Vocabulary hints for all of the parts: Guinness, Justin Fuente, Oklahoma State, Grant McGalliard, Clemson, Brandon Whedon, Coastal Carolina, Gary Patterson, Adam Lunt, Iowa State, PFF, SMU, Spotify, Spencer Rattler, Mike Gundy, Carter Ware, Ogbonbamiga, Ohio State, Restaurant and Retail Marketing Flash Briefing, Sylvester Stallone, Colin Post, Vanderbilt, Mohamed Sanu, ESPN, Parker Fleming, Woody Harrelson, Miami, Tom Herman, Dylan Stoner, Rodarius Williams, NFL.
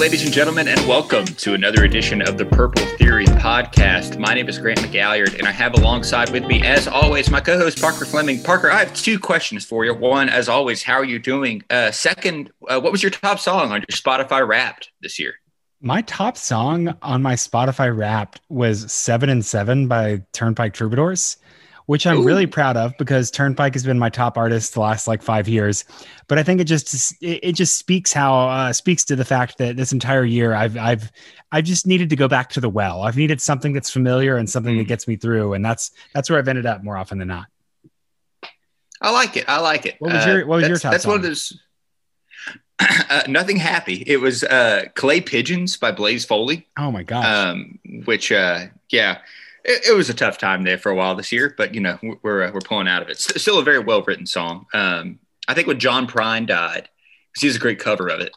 ladies and gentlemen, and welcome to another edition of the Purple Theory Podcast. My name is Grant McGalliard, and I have alongside with me, as always, my co-host, Parker Fleming. Parker, I have two questions for you. One, as always, how are you doing? Second, what was your top song on your Spotify Wrapped this year? My top song on my Spotify Wrapped was 7 and 7 by Turnpike Troubadours, which I'm really proud of because Turnpike has been my top artist the last like 5 years. But I think it just speaks how speaks to the fact that this entire year I've just needed to go back to the well. I've needed something that's familiar and something that gets me through, and that's where I've ended up more often than not. I like it. I like it. What was your top? That's song? One of those. Nothing happy. It was Clay Pigeons by Blaze Foley. Oh my gosh. It was a tough time there for a while this year, but you know we're pulling out of it. Still a very well written song. I think when John Prine died, because he was a great cover of it,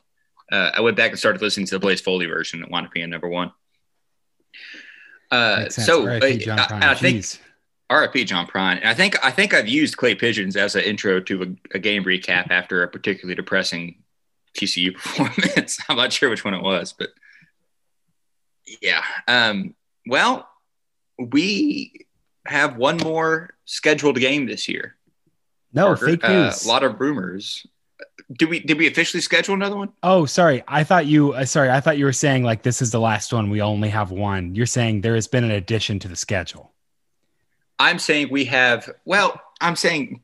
I went back and started listening to the Blaze Foley version. It wound up being number one. I think R.I.P. John Prine. And I think I've used Clay Pigeons as an intro to a game recap after a particularly depressing TCU performance. I'm not sure which one it was, but yeah. Well. We have one more scheduled game this year. No, Parker, fake news. A lot of rumors. Did we officially schedule another one? Oh, sorry. I thought you were saying like this is the last one. We only have one. You're saying there has been an addition to the schedule. I'm saying we have. Well, I'm saying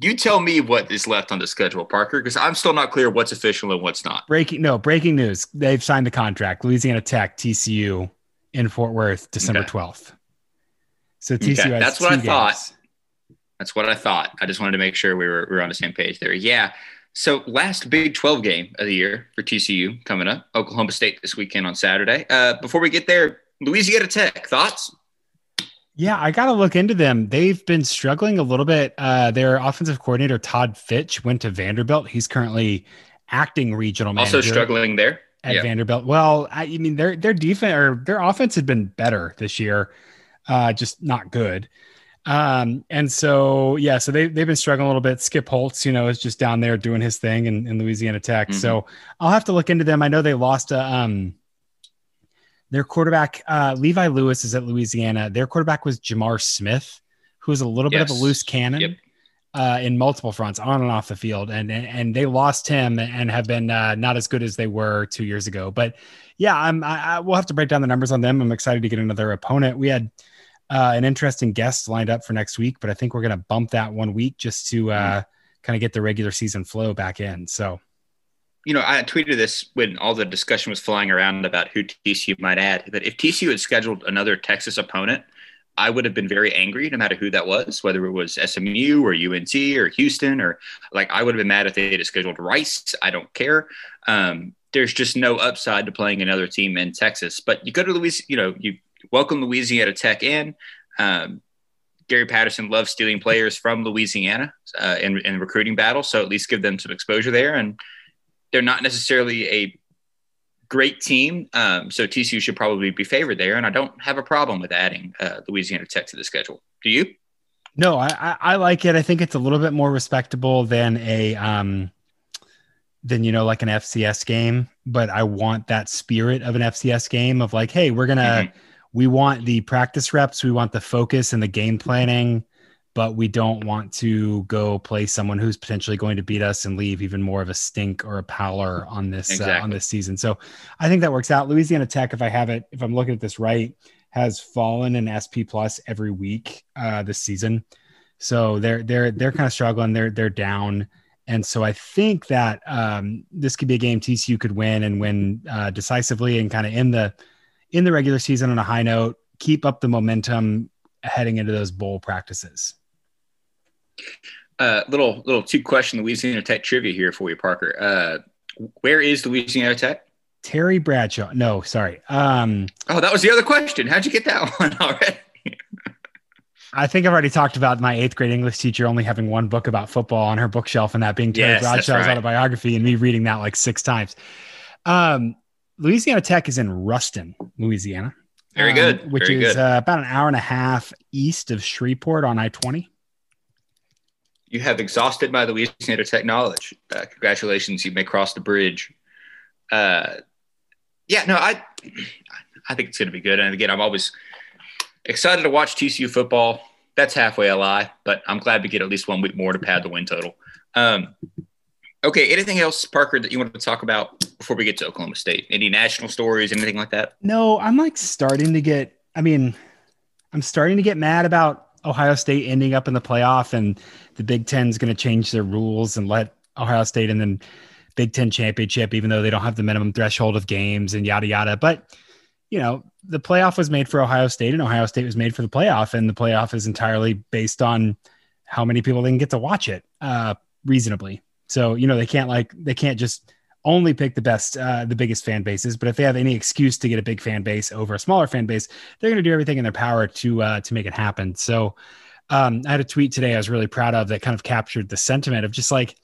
you tell me what is left on the schedule, Parker, because I'm still not clear what's official and what's not. Breaking news. They've signed the contract. Louisiana Tech, TCU. In Fort Worth, December 12th. So TCU has that's what I games. Thought. That's what I thought. I just wanted to make sure we were on the same page there. Yeah. So last Big 12 game of the year for TCU coming up. Oklahoma State this weekend on Saturday. Before we get there, Louisiana Tech, thoughts? Yeah, I got to look into them. They've been struggling a little bit. Their offensive coordinator, Todd Fitch, went to Vanderbilt. He's currently acting regional manager. Also struggling there. At Vanderbilt. Well, I mean, their defense or their offense had been better this year, just not good. So they've been struggling a little bit. Skip Holtz, is just down there doing his thing in Louisiana Tech. Mm-hmm. So I'll have to look into them. I know they lost their quarterback, Levi Lewis is at Louisiana. Their quarterback was Jamar Smith, who was a little bit of a loose cannon. Yep. In multiple fronts, on and off the field, and they lost him and have been not as good as they were 2 years ago. But yeah, we'll have to break down the numbers on them. I'm excited to get another opponent. We had an interesting guest lined up for next week, but I think we're going to bump that 1 week just to kind of get the regular season flow back in. So, I tweeted this when all the discussion was flying around about who TCU might add. That if TCU had scheduled another Texas opponent, I would have been very angry no matter who that was, whether it was SMU or UNC or Houston, or like I would have been mad if they had scheduled Rice. I don't care. There's just no upside to playing another team in Texas. But you go to Louisiana, you welcome Louisiana Tech in. Gary Patterson loves stealing players from Louisiana in recruiting battles, so at least give them some exposure there. And they're not necessarily a great team, so TCU should probably be favored there, and I don't have a problem with adding Louisiana Tech to the schedule. Do you? No, I like it. I think it's a little bit more respectable than a like an FCS game, but I want that spirit of an FCS game of like, hey, we want the practice reps, we want the focus and the game planning, but we don't want to go play someone who's potentially going to beat us and leave even more of a stink or a pallor on this on this season. So I think that works out. Louisiana Tech, if I'm looking at this right, has fallen in SP plus every week this season. So they're kind of struggling. They're down, and so I think that this could be a game TCU could win and win decisively and kind of in the regular season on a high note. Keep up the momentum heading into those bowl practices. Little two-question Louisiana Tech trivia here for you, Parker. Where is Louisiana Tech? Terry Bradshaw. No, sorry. That was the other question. How'd you get that one already? I think I've already talked about my 8th grade English teacher only having one book about football on her bookshelf, and that being Terry Bradshaw's autobiography, and me reading that like 6 times. Louisiana Tech is in Ruston, Louisiana. Very good. Which Very is good. About an hour and a half east of Shreveport on I-20. You have exhausted my Louisiana Tech knowledge. Congratulations. You may cross the bridge I think it's going to be good. And again, I'm always excited to watch TCU football. That's halfway a lie, but I'm glad we get at least 1 week more to pad the win total. Okay, anything else, Parker, that you want to talk about before we get to Oklahoma State? Any national stories, anything like that? No, I'm like starting to get – I'm starting to get mad about Ohio State ending up in the playoff, and the Big Ten is going to change their rules and let Ohio State and then Big Ten championship, even though they don't have the minimum threshold of games and yada, yada. But, you know, the playoff was made for Ohio State, and Ohio State was made for the playoff, and the playoff is entirely based on how many people didn't get to watch it reasonably. So, you know, they can't just only pick the biggest fan bases, but if they have any excuse to get a big fan base over a smaller fan base, they're going to do everything in their power to make it happen. So I had a tweet today I was really proud of that kind of captured the sentiment of just like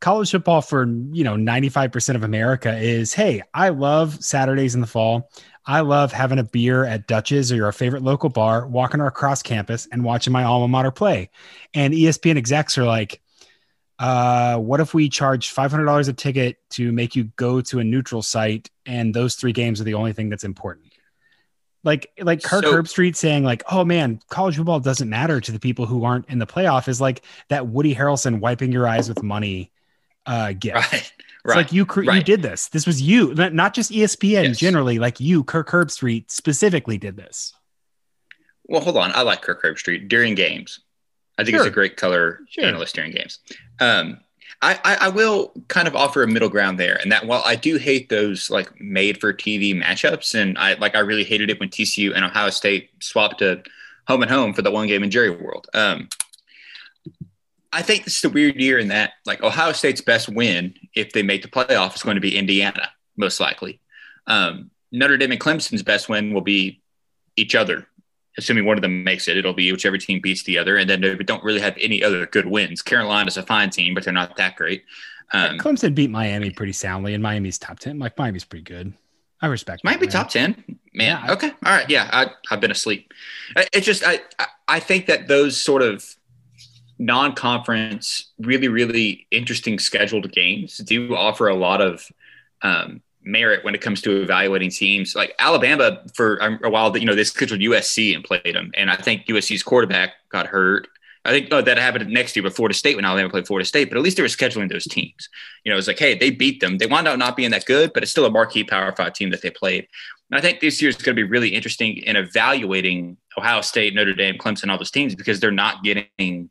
college football for, you know, 95% of America is, hey, I love Saturdays in the fall. I love having a beer at Dutch's or your favorite local bar, walking across campus and watching my alma mater play. And ESPN execs are like, what if we charge $500 a ticket to make you go to a neutral site, and those three games are the only thing that's important? Like Kirk Herbstreit saying like, oh man, college football doesn't matter to the people who aren't in the playoff is like that Woody Harrelson wiping your eyes with money gift. Right. It's like you did this. This was you, not just ESPN generally, like you, Kirk Herbstreit specifically did this. Well, hold on. I like Kirk Herbstreit during games. I think it's a great color analyst during games. I will kind of offer a middle ground there. And that while I do hate those like made for TV matchups, and I really hated it when TCU and Ohio State swapped to home and home for the one game in Jerry World. I think this is a weird year in that like Ohio State's best win, if they make the playoff, is going to be Indiana, most likely. Notre Dame and Clemson's best win will be each other. Assuming one of them makes it, it'll be whichever team beats the other. And then they don't really have any other good wins. Carolina's a fine team, but they're not that great. Clemson beat Miami pretty soundly, and Miami's top 10. Like, Miami's pretty good. I respect Miami. Top 10? Man, yeah, okay. All right, yeah, I've been asleep. It's just I think that those sort of non-conference, really, really interesting scheduled games do offer a lot of merit when it comes to evaluating teams. Like Alabama for a while, you know, they scheduled USC and played them. And I think USC's quarterback got hurt. I think that happened next year with Florida State when Alabama played Florida State, but at least they were scheduling those teams. You know, it's like, hey, they beat them. They wound up not being that good, but it's still a marquee Power 5 team that they played. And I think this year is going to be really interesting in evaluating Ohio State, Notre Dame, Clemson, all those teams, because they're not getting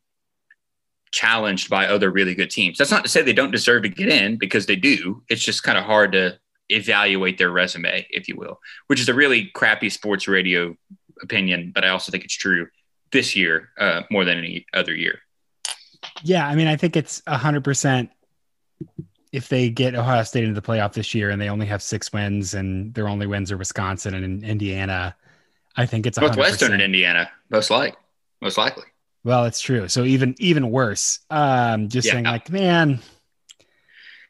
challenged by other really good teams. That's not to say they don't deserve to get in, because they do. It's just kind of hard to evaluate their resume, if you will, which is a really crappy sports radio opinion, but I also think it's true this year more than any other year. Yeah, I mean, I think it's 100% if they get Ohio State into the playoff this year and they only have 6 wins and their only wins are Wisconsin and Indiana, I think it's 100%. Northwestern and Indiana, most likely. Well, it's true. So even worse, saying like, man –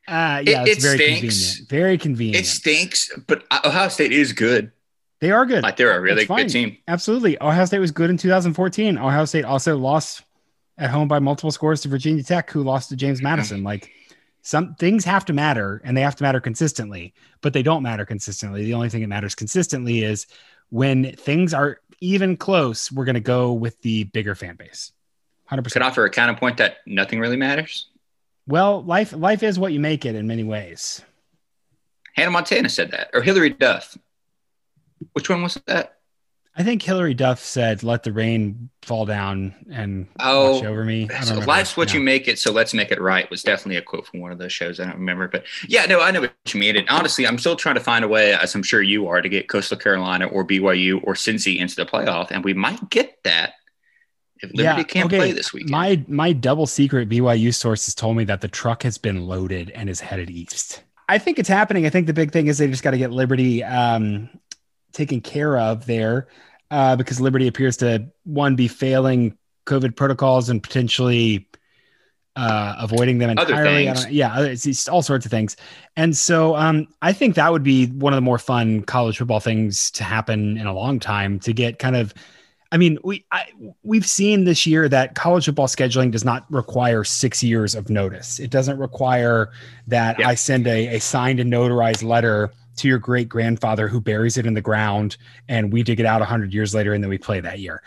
it's very convenient. Very convenient. It stinks, but Ohio State is good. They are good. Like, they're a really good team. Absolutely. Ohio State was good in 2014. Ohio State also lost at home by multiple scores to Virginia Tech, who lost to James Madison. Like, some things have to matter, and they have to matter consistently, but they don't matter consistently. The only thing that matters consistently is when things are even close, we're going to go with the bigger fan base. 100%. Could offer a counterpoint that nothing really matters. Well, life is what you make it in many ways. Hannah Montana said that, or Hillary Duff. Which one was that? I think Hillary Duff said, let the rain fall down and wash over me. I don't remember. Life's what you make it, so let's make it right was definitely a quote from one of those shows. I don't remember. But yeah, no, I know what you mean. And honestly, I'm still trying to find a way, as I'm sure you are, to get Coastal Carolina or BYU or Cincy into the playoff, and we might get that. If Liberty can't play this weekend. My double secret BYU sources told me that the truck has been loaded and is headed east. I think it's happening. I think the big thing is they just got to get Liberty taken care of there because Liberty appears to, one, be failing COVID protocols and potentially avoiding them entirely. Other things. It's all sorts of things. And so I think that would be one of the more fun college football things to happen in a long time, to get kind of – I mean, we've seen this year that college football scheduling does not require 6 years of notice. It doesn't require that I send a signed and notarized letter to your great grandfather who buries it in the ground and we dig it out 100 years later and then we play that year.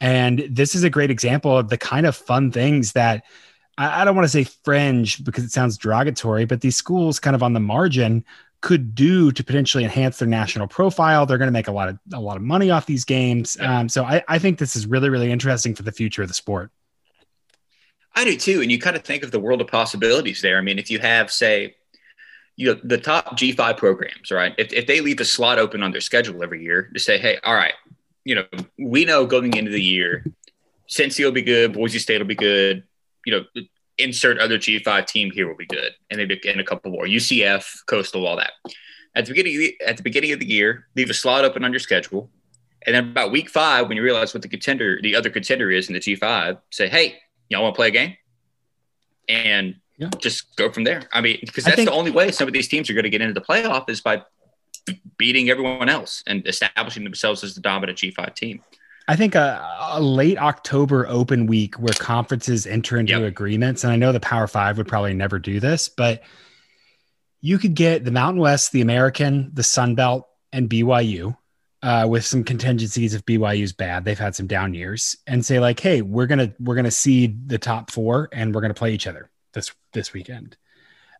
And this is a great example of the kind of fun things that I don't want to say fringe because it sounds derogatory, but these schools kind of on the margin could do to potentially enhance their national profile. They're going to make a lot of money off these games. So I think this is really, really interesting for the future of the sport. I do too. And you kind of think of the world of possibilities there. I mean, if you have, say, you know, the top G5 programs, right? If they leave a slot open on their schedule every year to say, hey, all right, you know, we know going into the year, Cincy will be good, Boise State will be good, you know, insert other G5 team here will be good, and maybe in a couple more, UCF, Coastal, all that. At the beginning of the year, leave a slot open on your schedule, and then about week 5, when you realize what the other contender is in the G5, say, hey, y'all want to play a game, and just go from there. I mean, because that's the only way some of these teams are going to get into the playoff is by beating everyone else and establishing themselves as the dominant G5 team. I think a late October open week where conferences enter into agreements, and I know the Power Five would probably never do this, but you could get the Mountain West, the American, the Sun Belt, and BYU with some contingencies if BYU's bad. They've had some down years, and say like, hey, we're gonna seed the top 4, and we're gonna play each other this weekend.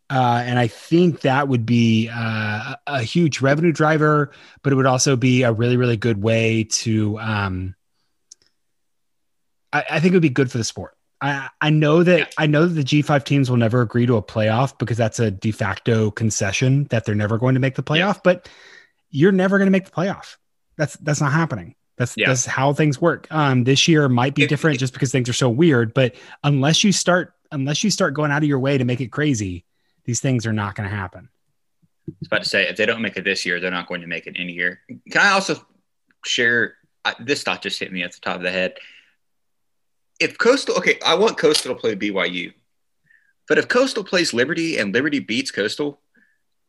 And I think that would be a huge revenue driver, but it would also be a really, really good way to I think it would be good for the sport. I know that the G5 teams will never agree to a playoff because that's a de facto concession that they're never going to make the playoff, but you're never going to make the playoff. That's not happening. That's how things work. This year might be different just because things are so weird, but unless you start going out of your way to make it crazy, these things are not going to happen. I was about to say, if they don't make it this year, they're not going to make it any year. Can I also share this thought just hit me at the top of the head? If Coastal, I want Coastal to play BYU, but if Coastal plays Liberty and Liberty beats Coastal,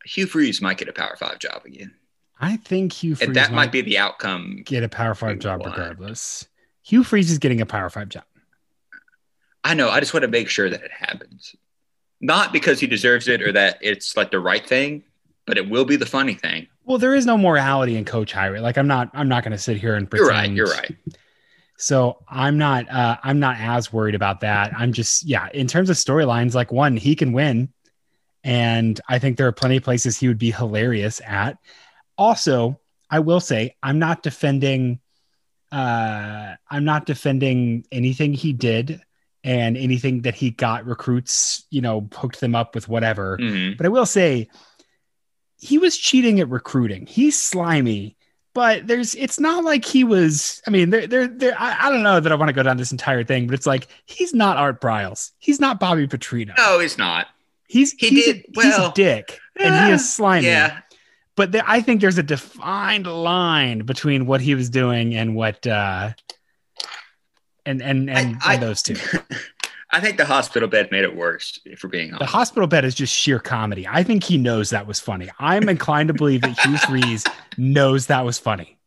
Hugh Freeze might get a Power 5 job again. I think Hugh Freeze might be the outcome. Get a Power 5 job regardless. Hugh Freeze is getting a Power 5 job. I know. I just want to make sure that it happens. Not because he deserves it or that it's like the right thing, but it will be the funny thing. Well, there is no morality in coach hiring. Like I'm not going to sit here and pretend. You're right. So I'm not as worried about that. I'm just, in terms of storylines, like one, he can win. And I think there are plenty of places he would be hilarious at. Also, I will say I'm not defending anything he did. And anything that he got recruits, hooked them up with whatever. Mm-hmm. But I will say he was cheating at recruiting. He's slimy, but it's not like he was, I don't know that I want to go down this entire thing, but it's like, he's not Art Briles. He's not Bobby Petrino. No, he's not. He's a dick and he is slimy. Yeah. But I think there's a defined line between what he was doing and what, and those two. I think the hospital bed made it worse, if we're being honest. The hospital bed is just sheer comedy. I think he knows that was funny. I'm inclined to believe that Hugh Freeze knows that was funny.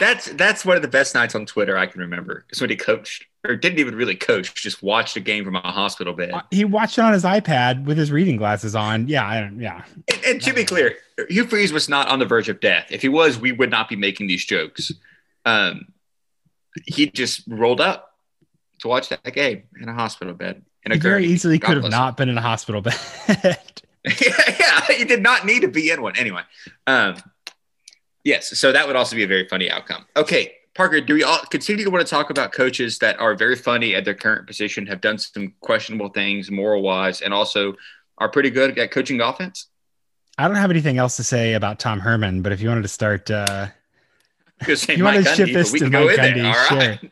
That's one of the best nights on Twitter I can remember. It's when he coached, or didn't even really coach, just watched a game from a hospital bed. He watched it on his iPad with his reading glasses on. Yeah. And to be clear, Hugh Freeze was not on the verge of death. If he was, we would not be making these jokes. He just rolled up to watch that game in a hospital bed. He very easily could have not been in a hospital bed. He did not need to be in one. Anyway, yes, so that would also be a very funny outcome. Okay, Parker, do we all continue to want to talk about coaches that are very funny at their current position, have done some questionable things moral-wise, and also are pretty good at coaching offense? I don't have anything else to say about Tom Herman, but if you wanted to start you want to shift this to Mike Gundy, sure. Right.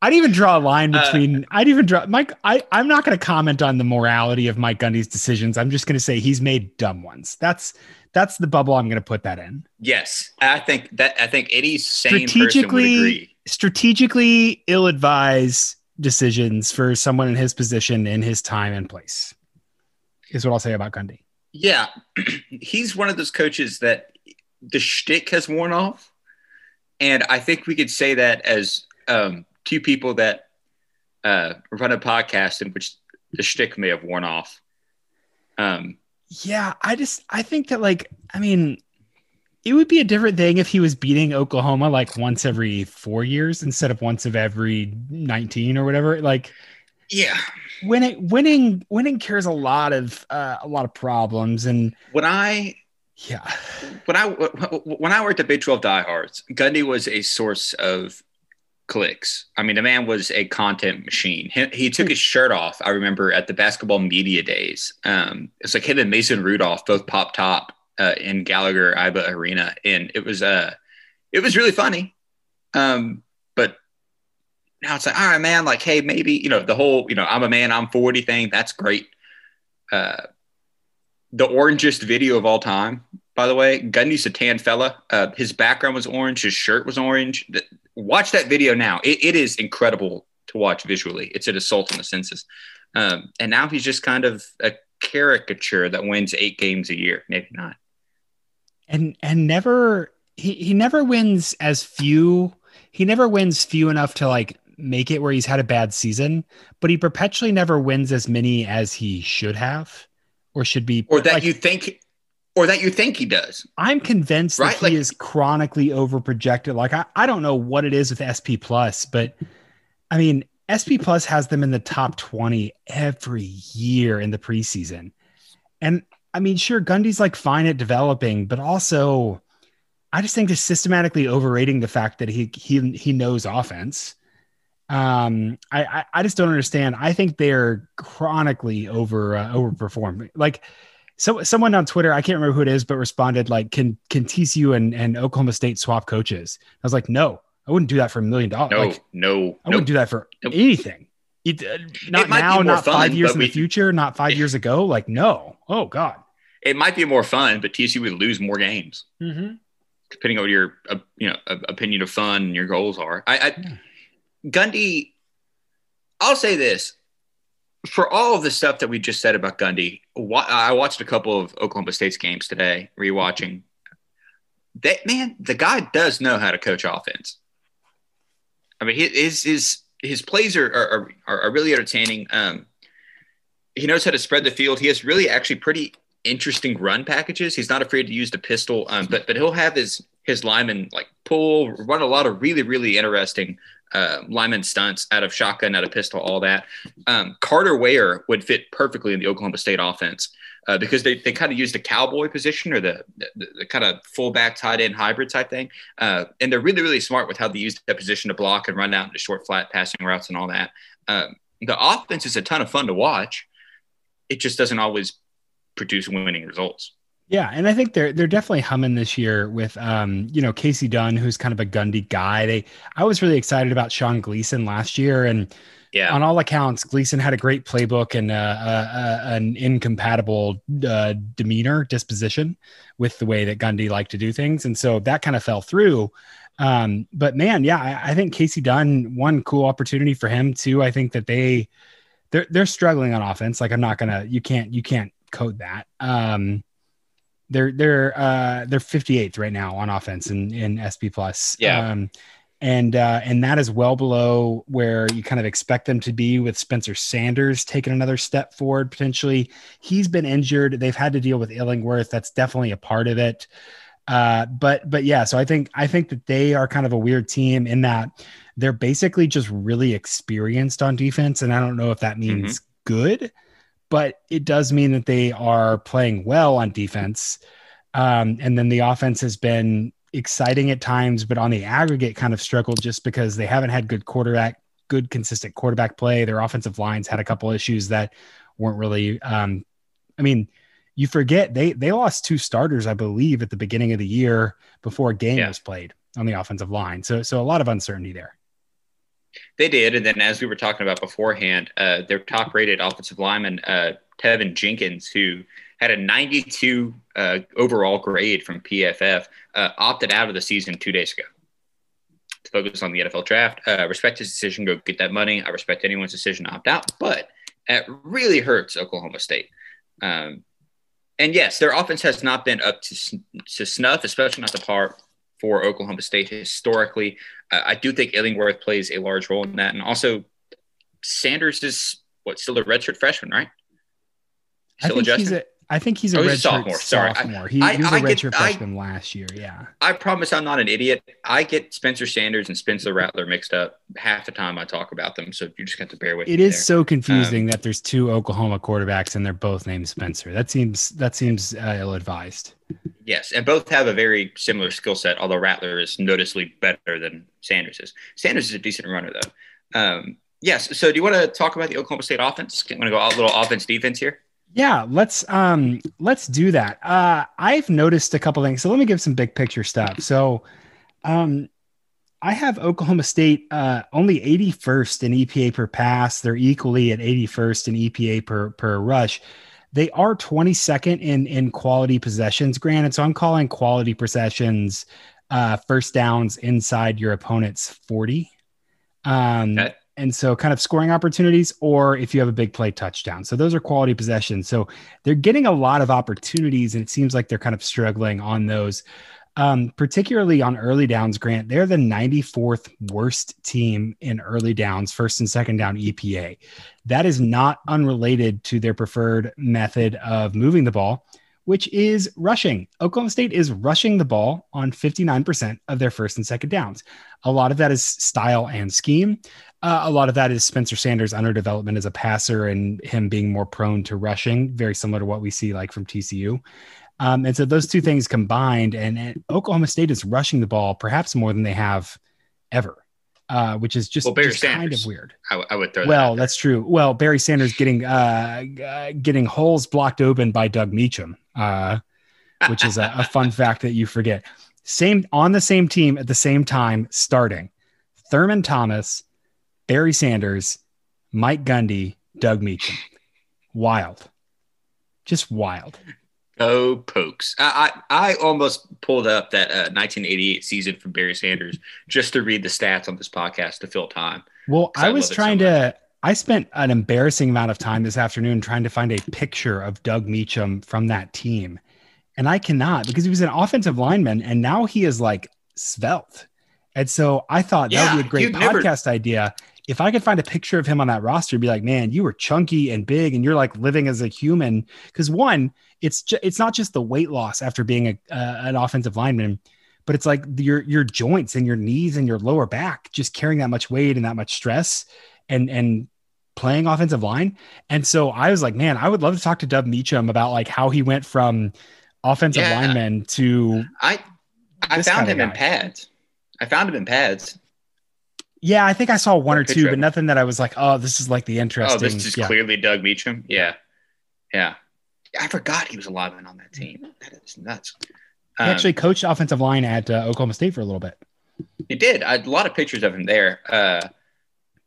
I'd even draw a line between – I'd even draw – Mike, I'm not going to comment on the morality of Mike Gundy's decisions. I'm just going to say he's made dumb ones. That's the bubble I'm going to put that in. Yes, I think any sane person would agree. Strategically ill-advised decisions for someone in his position in his time and place is what I'll say about Gundy. Yeah, he's one of those coaches that the shtick has worn off. And I think we could say that as two people that run a podcast in which the shtick may have worn off. Yeah, I think that, like, I mean, it would be a different thing if he was beating Oklahoma like once every 4 years instead of once of every 19 or whatever. Like, yeah, winning carries a lot of problems. And when I worked at Big 12 Diehards, Gundy was a source of clicks. I mean, the man was a content machine. He took his shirt off. I remember at the basketball media days, it's like him and Mason Rudolph both pop top in Gallagher Iba Arena, and it was really funny, but now it's like, all right, man, like, hey, maybe, you know, the whole, you know, I'm a man, I'm 40 thing, that's great. The orangest video of all time, by the way. Gundy's a tan fella. His background was orange, his shirt was orange. Watch that video now. It is incredible to watch visually. It's an assault on the senses, and now he's just kind of a caricature that wins 8 games a year, maybe not. And never he never wins as few. He never wins few enough to like make it where he's had a bad season, but he perpetually never wins as many as he should have or should be. Or that, like, you think he does. I'm convinced, right? That he is chronically overprojected. Like, I don't know what it is with SP Plus, but I mean, SP Plus has them in the top 20 every year in the preseason. And I mean, sure, Gundy's like fine at developing, but also I just think they're systematically overrating the fact that he knows offense. I just don't understand. I think they're chronically overperforming. Like, so someone on Twitter, I can't remember who it is, but responded like, can TCU and Oklahoma State swap coaches? I was like, no, I wouldn't do that for $1 million. I wouldn't do that for anything. Not now, not fun, 5 years in the future, not 5 years ago. Like, no. Oh, God. It might be more fun, but TCU would lose more games. Mm-hmm. Depending on what your opinion of fun and your goals are. Gundy, I'll say this. For all of the stuff that we just said about Gundy, I watched a couple of Oklahoma State's games today, rewatching. That man, the guy does know how to coach offense. I mean, his plays are really entertaining. He knows how to spread the field. He has really actually pretty interesting run packages. He's not afraid to use the pistol, but he'll have his linemen like pull, run a lot of really, really interesting lineman stunts out of shotgun, out of pistol, all that. Carter Ware would fit perfectly in the Oklahoma State offense because they kind of use the cowboy position or the kind of fullback tight end hybrid type thing. And they're really, really smart with how they use that position to block and run out into short, flat passing routes and all that. The offense is a ton of fun to watch. It just doesn't always produce winning results. Yeah, and I think they're definitely humming this year with Casey Dunn, who's kind of a Gundy guy. I was really excited about Sean Gleason last year, and on all accounts, Gleason had a great playbook and an incompatible demeanor, disposition with the way that Gundy liked to do things, and so that kind of fell through. But man, yeah, I think Casey Dunn, one cool opportunity for him too. I think that they're struggling on offense. Like, I'm not gonna, you can't code that. They're 58th right now on offense in SP Plus. Yeah. And that is well below where you kind of expect them to be, with Spencer Sanders taking another step forward. Potentially he's been injured. They've had to deal with Illingworth. That's definitely a part of it. But yeah, so I think that they are kind of a weird team in that they're basically just really experienced on defense. And I don't know if that means good, but it does mean that they are playing well on defense. And then the offense has been exciting at times, but on the aggregate kind of struggled just because they haven't had good consistent quarterback play. Their offensive lines had a couple issues that weren't really, you forget they lost 2 starters, I believe, at the beginning of the year before a game was played on the offensive line. So a lot of uncertainty there. They did, and then as we were talking about beforehand, their top-rated offensive lineman, Tevin Jenkins, who had a 92 overall grade from PFF, opted out of the season 2 days ago to focus on the NFL draft. Respect his decision, go get that money. I respect anyone's decision to opt out, but it really hurts Oklahoma State. And yes, their offense has not been up to snuff, especially not the par for Oklahoma State historically. I do think Illingworth plays a large role in that. And also Sanders is still a redshirt freshman, right? Still adjusting. I think he's a redshirt sophomore. Sorry. He was a redshirt freshman last year, yeah. I promise I'm not an idiot. I get Spencer Sanders and Spencer Rattler mixed up half the time I talk about them, so you just got to bear with me. It is so confusing that there's two Oklahoma quarterbacks and they're both named Spencer. That seems ill-advised. Yes, and both have a very similar skill set, although Rattler is noticeably better than Sanders is. Sanders is a decent runner, though. Yes, so do you want to talk about the Oklahoma State offense? I'm going to go a little offense-defense here. Yeah, let's do that. I've noticed a couple things. So let me give some big picture stuff. So I have Oklahoma State only 81st in EPA per pass. They're equally at 81st in EPA per rush. They are 22nd in quality possessions. Granted, so I'm calling quality possessions first downs inside your opponent's 40. Okay. And so kind of scoring opportunities, or if you have a big play touchdown. So those are quality possessions. So they're getting a lot of opportunities, and it seems like they're kind of struggling on those, particularly on early downs, Grant. They're the 94th worst team in early downs, first and second down EPA. That is not unrelated to their preferred method of moving the ball, which is rushing. Oklahoma State is rushing the ball on 59% of their first and second downs. A lot of that is style and scheme. A lot of that is Spencer Sanders' underdevelopment as a passer and him being more prone to rushing, very similar to what we see like from TCU. And so those two things combined, and Oklahoma State is rushing the ball perhaps more than they have ever. Which is just kind of weird. I would throw. Well, that's true. Well, Barry Sanders getting holes blocked open by Doug Meacham, which is a fun fact that you forget. Same on the same team at the same time, starting Thurman Thomas, Barry Sanders, Mike Gundy, Doug Meacham. Wild, just wild. Oh, Pokes. I almost pulled up that 1988 season from Barry Sanders just to read the stats on this podcast to fill time. Well, I spent an embarrassing amount of time this afternoon trying to find a picture of Doug Meacham from that team. And I cannot, because he was an offensive lineman and now he is like svelte. And so I thought that would be a great podcast idea. If I could find a picture of him on that roster, be like, man, you were chunky and big and you're like living as a human. Because it's not just the weight loss after being an offensive lineman, but it's like your joints and your knees and your lower back just carrying that much weight and that much stress and playing offensive line. And so I was like, man, I would love to talk to Doug Meacham about like how he went from offensive lineman to I found him in pads. Yeah, I think I saw one or two, but nothing that I was like, oh, this is like the interesting. Oh, this is clearly Doug Meacham. Yeah. I forgot he was a lineman on that team. That is nuts. He actually coached offensive line at Oklahoma State for a little bit. He did. I had a lot of pictures of him there.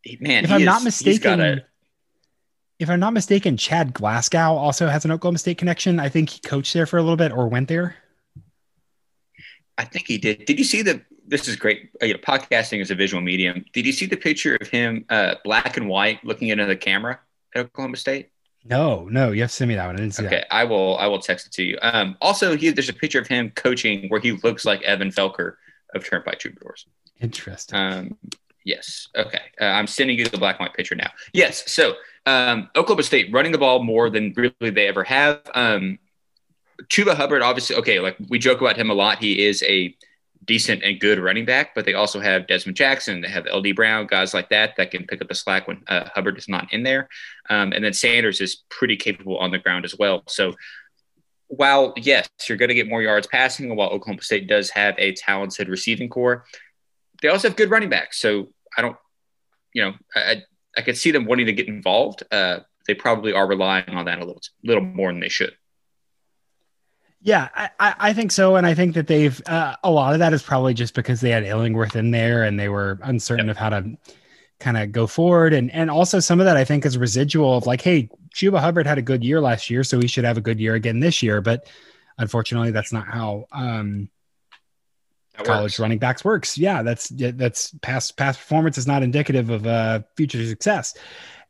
If I'm not mistaken, Chad Glasgow also has an Oklahoma State connection. I think he coached there for a little bit or went there. I think he did. Did you see this is great. Podcasting is a visual medium. Did you see the picture of him, black and white, looking into the camera at Oklahoma State? No. You have to send me that one. I didn't see that. Okay, I will text it to you. Also, there's a picture of him coaching where he looks like Evan Felker of Turnpike Troubadours. Interesting. Yes. Okay. I'm sending you the black and white picture now. Yes. So Oklahoma State running the ball more than really they ever have. Chuba Hubbard, obviously, okay, like we joke about him a lot. He is a decent and good running back, but they also have Desmond Jackson. They have LD Brown, guys like that can pick up the slack when Hubbard is not in there. And then Sanders is pretty capable on the ground as well. So while, yes, you're going to get more yards passing, while Oklahoma State does have a talented receiving core, they also have good running backs. So I could see them wanting to get involved. They probably are relying on that a little more than they should. Yeah, I think so. And I think that they've a lot of that is probably just because they had Illingworth in there and they were uncertain of how to kind of go forward. And also some of that I think is residual of like, hey, Chuba Hubbard had a good year last year, so he should have a good year again this year. But unfortunately, that's not how college running backs works. Yeah, that's past performance is not indicative of future success.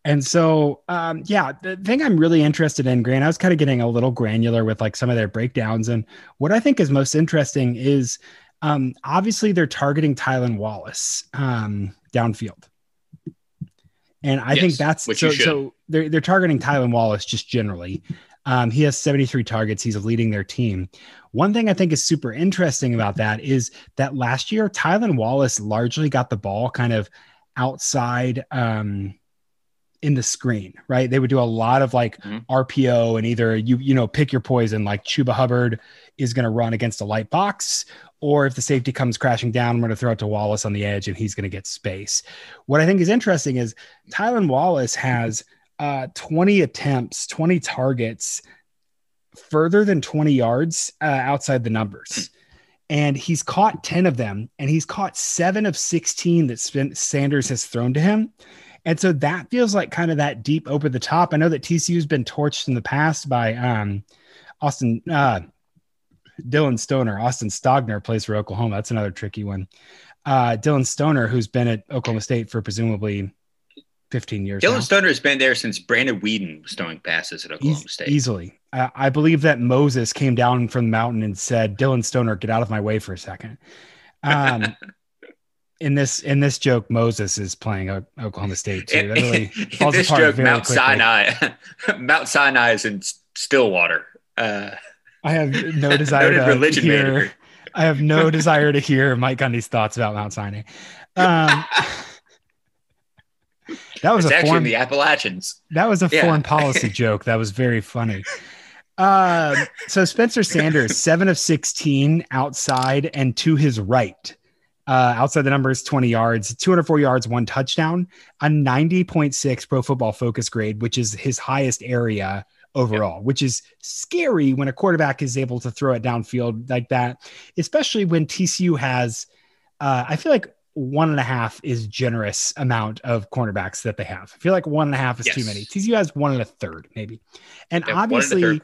And so, yeah, the thing I'm really interested in, Grant, I was kind of getting a little granular with like some of their breakdowns. And what I think is most interesting is obviously they're targeting Tylan Wallace downfield. And I think that's so they're targeting Tylan Wallace just generally. He has 73 targets. He's leading their team. One thing I think is super interesting about that is that last year, Tylan Wallace largely got the ball kind of outside in the screen, right? They would do a lot of like RPO and either you know, pick your poison, like Chuba Hubbard is going to run against a light box, or if the safety comes crashing down, I'm going to throw it to Wallace on the edge and he's going to get space. What I think is interesting is Tylan Wallace has 20 attempts, 20 targets further than 20 yards outside the numbers. And he's caught 10 of them, and he's caught 7 of 16 that Sanders has thrown to him. And so that feels like kind of that deep over the top. I know that TCU has been torched in the past by Dylan Stoner. Austin Stogner plays for Oklahoma. That's another tricky one. Dylan Stoner, who's been at Oklahoma State for presumably 15 years. Dylan Stoner has been there since Brandon Whedon was throwing passes at Oklahoma State. Easily. I believe that Moses came down from the mountain and said, Dylan Stoner, get out of my way for a second. In this joke, Moses is playing Oklahoma State too. That really falls in this apart joke, Mount Sinai. Mount Sinai is in Stillwater. I have no desire to hear. I have no desire to hear Mike Gundy's thoughts about Mount Sinai. That was actually the Appalachians. That was a foreign policy joke. That was very funny. So Spencer Sanders, 7 of 16 outside and to his right. Outside the numbers, 20 yards, 204 yards, 1 touchdown, a 90.6 Pro Football Focus grade, which is his highest area overall, which is scary when a quarterback is able to throw it downfield like that, especially when TCU has, I feel like 1.5 is generous amount of cornerbacks that they have. I feel like 1.5 is too many. TCU has 1 1/3 maybe. And obviously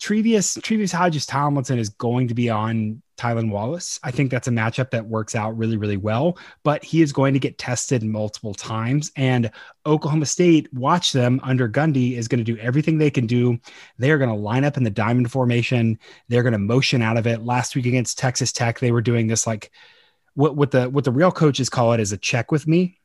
Trevious Hodges-Tomlinson is going to be on Tylan Wallace. I think that's a matchup that works out really, really well, but he is going to get tested multiple times, and Oklahoma State, watch them under Gundy, is going to do everything they can do. They are going to line up in the diamond formation. They're going to motion out of it. Last week against Texas Tech, they were doing this, like what the real coaches call it is a check with me.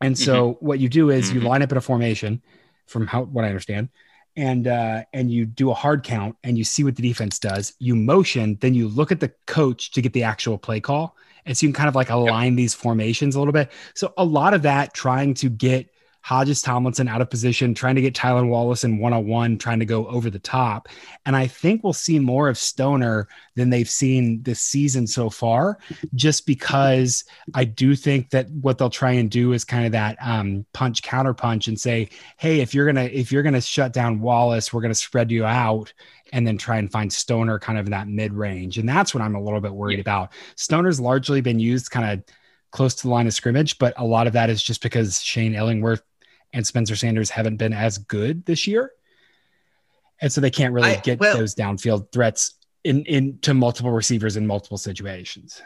And so what you do is you line up in a formation from what I understand, and you do a hard count and you see what the defense does. You motion, then you look at the coach to get the actual play call. And so you can kind of like align these formations a little bit. So a lot of that, trying to get Hodges-Tomlinson out of position, trying to get Tylan Wallace in one-on-one, trying to go over the top. And I think we'll see more of Stoner than they've seen this season so far, just because I do think that what they'll try and do is kind of that punch counter punch and say, hey, if you're going to shut down Wallace, we're going to spread you out and then try and find Stoner kind of in that mid range. And that's what I'm a little bit worried about. Stoner's largely been used kind of close to the line of scrimmage, but a lot of that is just because Shane Ellingworth and Spencer Sanders haven't been as good this year. And so they can't really get those downfield threats into multiple receivers in multiple situations.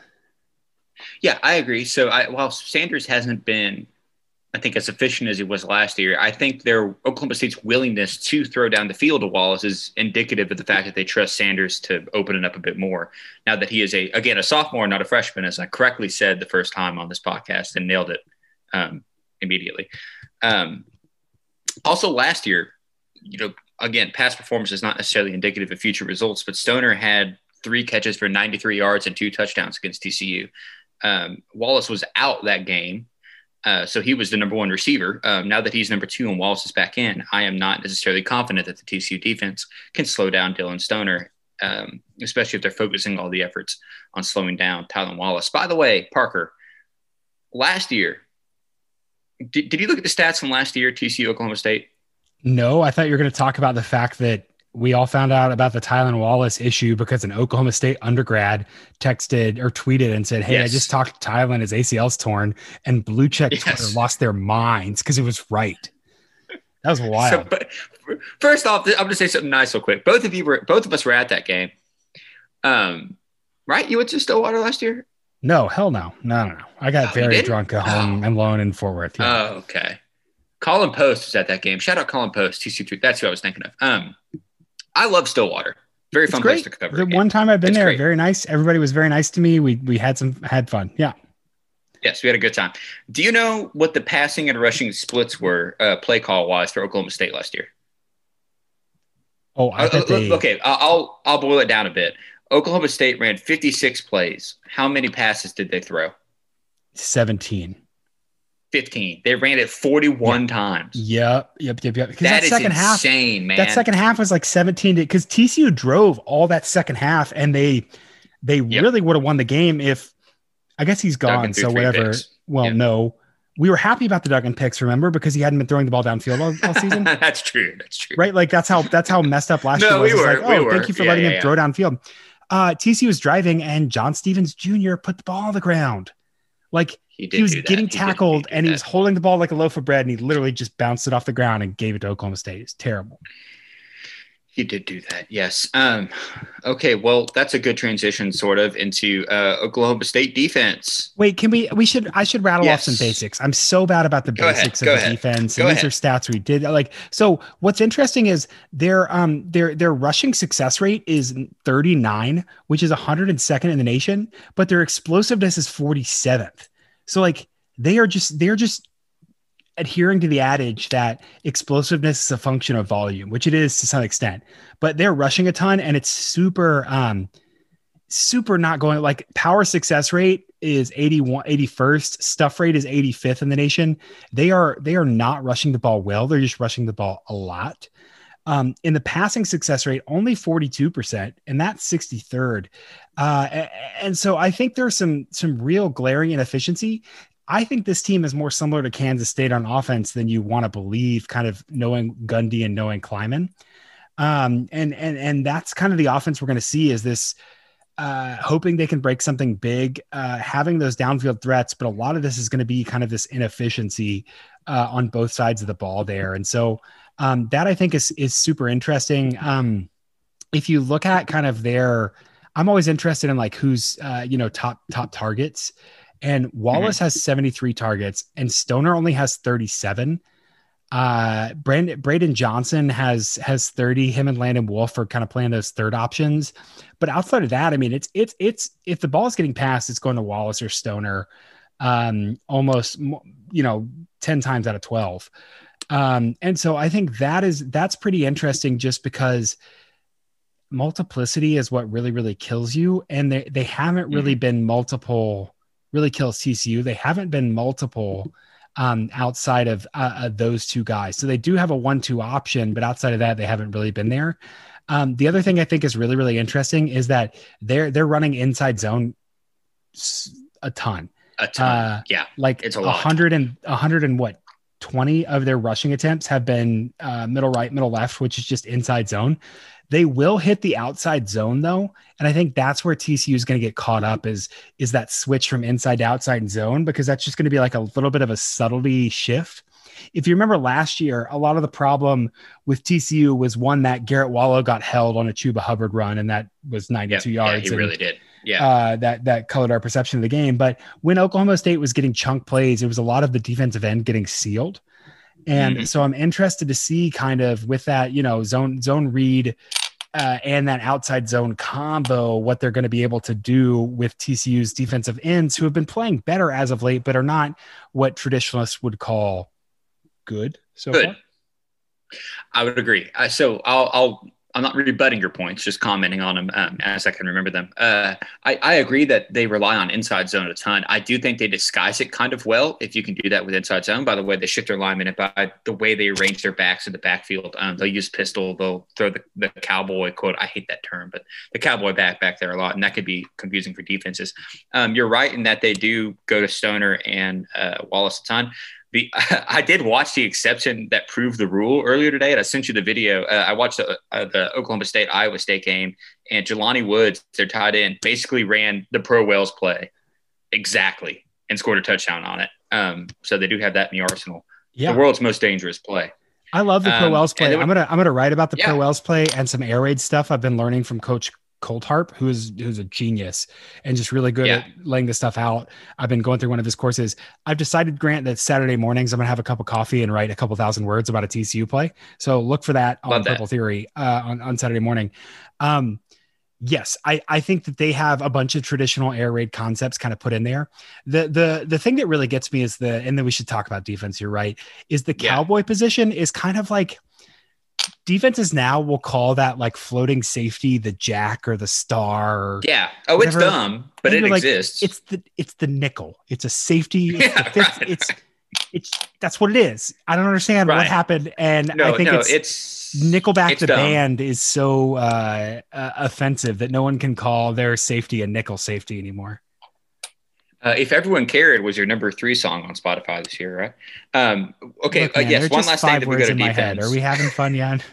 Yeah, I agree. So while Sanders hasn't been, I think, as efficient as he was last year, I think Oklahoma State's willingness to throw down the field to Wallace is indicative of the fact that they trust Sanders to open it up a bit more now that he is again, a sophomore, not a freshman, as I correctly said the first time on this podcast and nailed it immediately. Also last year, you know, again, past performance is not necessarily indicative of future results, but Stoner had 3 catches for 93 yards and 2 touchdowns against TCU. Wallace was out that game. So he was the number one receiver. Now that he's number 2 and Wallace is back in, I am not necessarily confident that the TCU defense can slow down Dylan Stoner, especially if they're focusing all the efforts on slowing down Tylan Wallace. By the way, Parker, last year, did you look at the stats from last year, TCU, Oklahoma State? No, I thought you were going to talk about the fact that we all found out about the Tylan Wallace issue because an Oklahoma State undergrad texted or tweeted and said, hey, I just talked to Tylan, his ACL's torn, and blue check Twitter lost their minds because it was right. That was wild. So, but first off, I'm going to say something nice real quick. Both of us were at that game. Right? You went to Stillwater last year? No, hell no. No. I got very drunk at home. I'm alone in Fort Worth. Yeah. Oh, okay. Colin Post was at that game. Shout out Colin Post, TCU. That's who I was thinking of. I love Stillwater. Very fun place to cover. The one time I've been there, very nice. Everybody was very nice to me. We had fun. Yeah. Yes, we had a good time. Do you know what the passing and rushing splits were play call wise for Oklahoma State last year? Oh, okay. I'll boil it down a bit. Oklahoma State ran 56 plays. How many passes did they throw? 17. 15. They ran it 41 times. Yep. Because that second half, insane, man. That second half was like 17 because TCU drove all that second half, and they really would have won the game if I guess he's gone. So whatever. Picks. Well, no, we were happy about the Duggan picks, remember, because he hadn't been throwing the ball downfield all season. That's true. Right, like that's how messed up last year. Was. We were. Thank you for letting him throw downfield. TCU was driving, and John Stevens Jr. put the ball on the ground, like. He was getting tackled, and he was holding the ball like a loaf of bread, and he literally just bounced it off the ground and gave it to Oklahoma State. It's terrible. He did do that, yes. Okay, well, that's a good transition sort of into Oklahoma State defense. Wait, I should rattle off some basics. I'm so bad about the basics of the defense. And these are stats we did. So what's interesting is their rushing success rate is 39, which is 102nd in the nation, but their explosiveness is 47th. So like they're just adhering to the adage that explosiveness is a function of volume, which it is to some extent, but they're rushing a ton, and it's super, super not going. Like power success rate is 81st, stuff rate is 85th in the nation. They are not rushing the ball well. They're just rushing the ball a lot. In the passing success rate, only 42%, and that's 63rd. And so I think there's some real glaring inefficiency. I think this team is more similar to Kansas State on offense than you want to believe, kind of knowing Gundy and knowing Kleiman. And that's kind of the offense we're going to see is this hoping they can break something big, having those downfield threats. But a lot of this is going to be kind of this inefficiency on both sides of the ball there. And so that I think is super interesting. If you look at kind of their, I'm always interested in like who's top targets, and Wallace has 73 targets, and Stoner only has 37. Braden Johnson has 30. Him and Landon Wolf are kind of playing those third options, but outside of that, I mean, it's if the ball is getting passed, it's going to Wallace or Stoner, almost 10 times out of 12. And so I think that's pretty interesting, just because multiplicity is what really, really kills you. And they haven't really been multiple, really kills TCU. They haven't been multiple outside of those two guys. So they do have a 1-2 option, but outside of that, they haven't really been there. The other thing I think is really, really interesting is that they're running inside zone a ton. Yeah. Like it's a 120 of their rushing attempts have been middle right, middle left, which is just inside zone. They will hit the outside zone though. And I think that's where TCU is going to get caught up is that switch from inside to outside zone, because that's just going to be like a little bit of a subtlety shift. If you remember last year, a lot of the problem with TCU was one that Garrett Wallow got held on a Chuba Hubbard run. And that was 92 yards. He really did. Yeah. That colored our perception of the game. But when Oklahoma State was getting chunk plays, it was a lot of the defensive end getting sealed. And so I'm interested to see kind of with that, zone read and that outside zone combo, what they're going to be able to do with TCU's defensive ends, who have been playing better as of late, but are not what traditionalists would call good. So far. I would agree. I'm not rebutting your points, just commenting on them as I can remember them. I agree that they rely on inside zone a ton. I do think they disguise it kind of well, if you can do that with inside zone. By the way, they shift their linemen by the way they arrange their backs in the backfield. They'll use pistol. They'll throw the cowboy, quote, I hate that term, but the cowboy back there a lot, and that could be confusing for defenses. You're right in that they do go to Stoner and Wallace a ton. I did watch the exception that proved the rule earlier today, and I sent you the video. I watched the Oklahoma State-Iowa State game, and Jelani Woods, their tight end, basically ran the Pro Wells play exactly and scored a touchdown on it. So they do have that in the arsenal. Yeah. The world's most dangerous play. I love the Pro Wells play. I'm gonna write about the Pro Wells play and some air raid stuff I've been learning from Coach Coldharp, who's a genius and just really good at laying this stuff out. I've been going through one of his courses. I've decided, Grant, that Saturday mornings I'm going to have a cup of coffee and write a couple thousand words about a TCU play. So look for that on Purple Theory on Saturday morning. Yes, I think that they have a bunch of traditional air raid concepts kind of put in there. The thing that really gets me is and then we should talk about defense, you're right, is the cowboy position is kind of like, defenses now will call that like floating safety, the jack or the star. Or oh, whatever. It's dumb, but it exists. Like, it's the nickel. It's a safety. It's the fifth, right. It's that's what it is. I don't understand what happened, and I think it's Nickelback. It's the dumb. Band is so offensive that no one can call their safety a nickel safety anymore. If Everyone Cared was your number 3 song on Spotify this year, right? Okay, look, man, yes. One last thing that we go to defense. Are we having fun yet?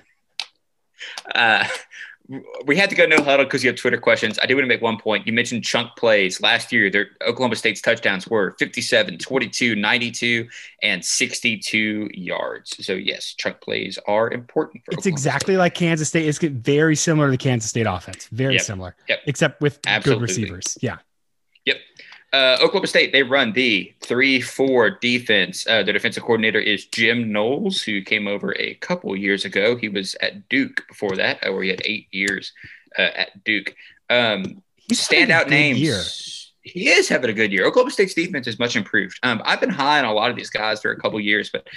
We had to go no huddle because you have Twitter questions. I do want to make one point. You mentioned chunk plays. Last year, Oklahoma State's touchdowns were 57, 22, 92, and 62 yards. So, yes, chunk plays are important. For It's Oklahoma exactly State. Like Kansas State. It's very similar to the Kansas State offense. Very similar, except with good receivers. Yeah. Yep. Oklahoma State, they run the 3-4 defense. Their defensive coordinator is Jim Knowles, who came over a couple years ago. He was at Duke before that, where he had 8 years at Duke. Standout names. Year. He is having a good year. Oklahoma State's defense is much improved. I've been high on a lot of these guys for a couple years, but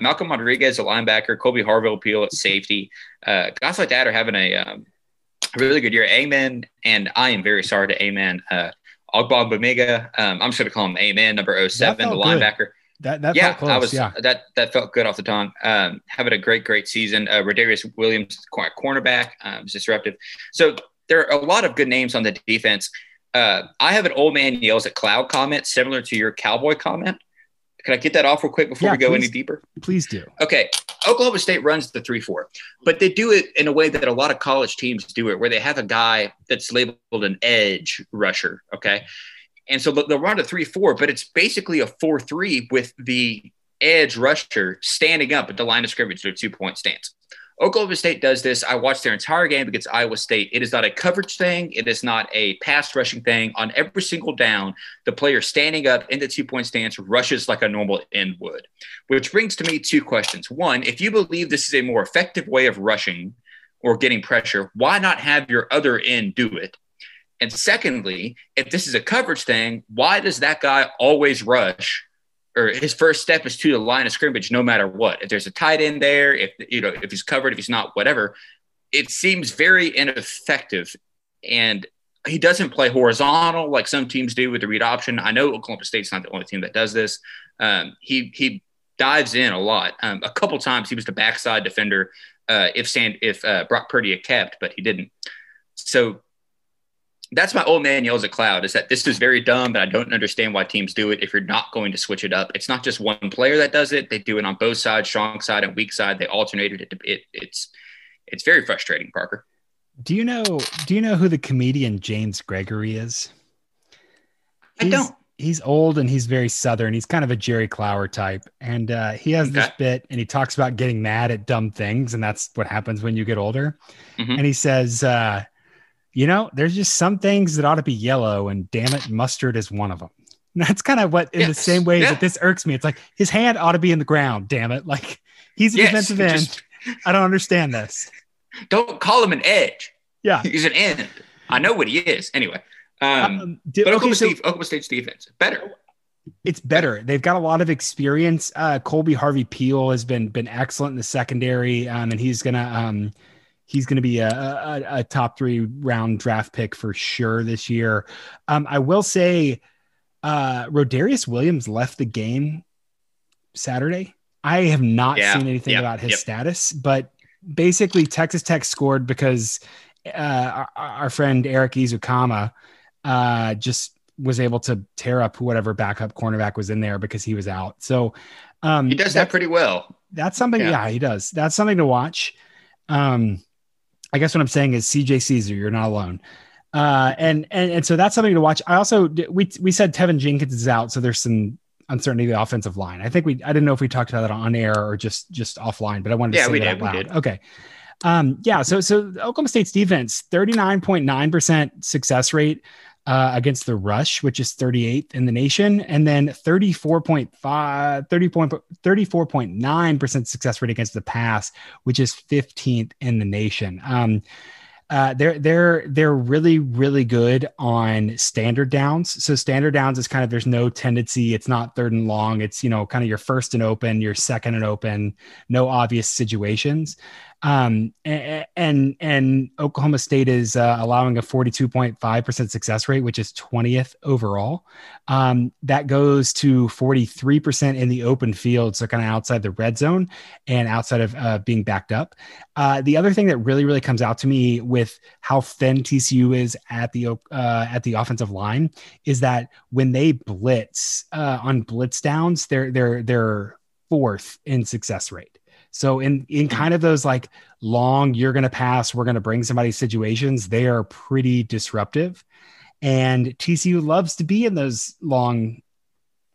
Malcolm Rodriguez, a linebacker, Colby Harville-Peel at safety. Guys like that are having a really good year. Amen, and I am very sorry to Amen. Ogbonbamiga, I'm just going to call him Amen, number 07, the linebacker. Good. That felt close, that felt good off the tongue. Having a great season. Rodarius Williams, cornerback, was disruptive. So there are a lot of good names on the defense. I have an old man yells at cloud comment, similar to your cowboy comment. Can I get that off real quick before we go any deeper? Please do. Okay. Oklahoma State runs the 3-4, but they do it in a way that a lot of college teams do it, where they have a guy that's labeled an edge rusher. Okay. And so they'll run a 3-4, but it's basically a 4-3 with the edge rusher standing up at the line of scrimmage to a 2-point stance. Oklahoma State does this. I watched their entire game against Iowa State. It is not a coverage thing. It is not a pass rushing thing. On every single down, the player standing up in the 2-point stance rushes like a normal end would, which brings to me two questions. One, if you believe this is a more effective way of rushing or getting pressure, why not have your other end do it? And secondly, if this is a coverage thing, why does that guy always rush? Or his first step is to the line of scrimmage, no matter what. If there's a tight end there, if he's covered, if he's not, whatever, it seems very ineffective. And he doesn't play horizontal like some teams do with the read option. I know Oklahoma State's not the only team that does this. He dives in a lot. A couple times he was the backside defender if Brock Purdy had kept, but he didn't. So that's my old man yells at cloud, is that this is very dumb, but I don't understand why teams do it. If you're not going to switch it up, it's not just one player that does it. They do it on both sides, strong side and weak side. They alternated it. It's very frustrating, Parker. Do you know who the comedian James Gregory is? I don't. He's old and he's very Southern. He's kind of a Jerry Clower type. And he has this bit and he talks about getting mad at dumb things. And that's what happens when you get older. Mm-hmm. And he says, there's just some things that ought to be yellow, and damn it, mustard is one of them. And that's kind of what, in the same way that this irks me. It's like his hand ought to be in the ground, damn it. Like he's a defensive end. I don't understand this. Don't call him an edge. Yeah. He's an end. I know what he is. Anyway. But Oklahoma State's defense, better. It's better. They've got a lot of experience. Colby Harville-Peel has been excellent in the secondary, and he's going to – he's going to be a top 3 round draft pick for sure this year. I will say Rodarius Williams left the game Saturday. I have not seen anything about his status, but basically Texas Tech scored because our friend Eric Izukama just was able to tear up whatever backup cornerback was in there because he was out. So he does that pretty well. That's something. Yeah, he does. That's something to watch. I guess what I'm saying is CJ Caesar, you're not alone. And so that's something to watch. I also, we said Tevin Jenkins is out. So there's some uncertainty of the offensive line. I didn't know if we talked about that on air or just offline, but I wanted to say that out loud. Okay. So Oklahoma State's defense, 39.9% success rate against the rush, which is 38th in the nation, and then 34.9% success rate against the pass, which is 15th in the nation. They're really, really good on standard downs. So standard downs is kind of, there's no tendency. It's not third and long. It's, you know, kind of your first and open, your second and open, no obvious situations. And Oklahoma State is allowing a 42.5% success rate, which is 20th overall. That goes to 43% in the open field. So kind of outside the red zone and outside of being backed up. The other thing that really, really comes out to me with how thin TCU is at the offensive line is that when they blitz on blitz downs, they're fourth in success rate. So in kind of those like long, you're going to pass, we're going to bring somebody situations, they are pretty disruptive. And TCU loves to be in those long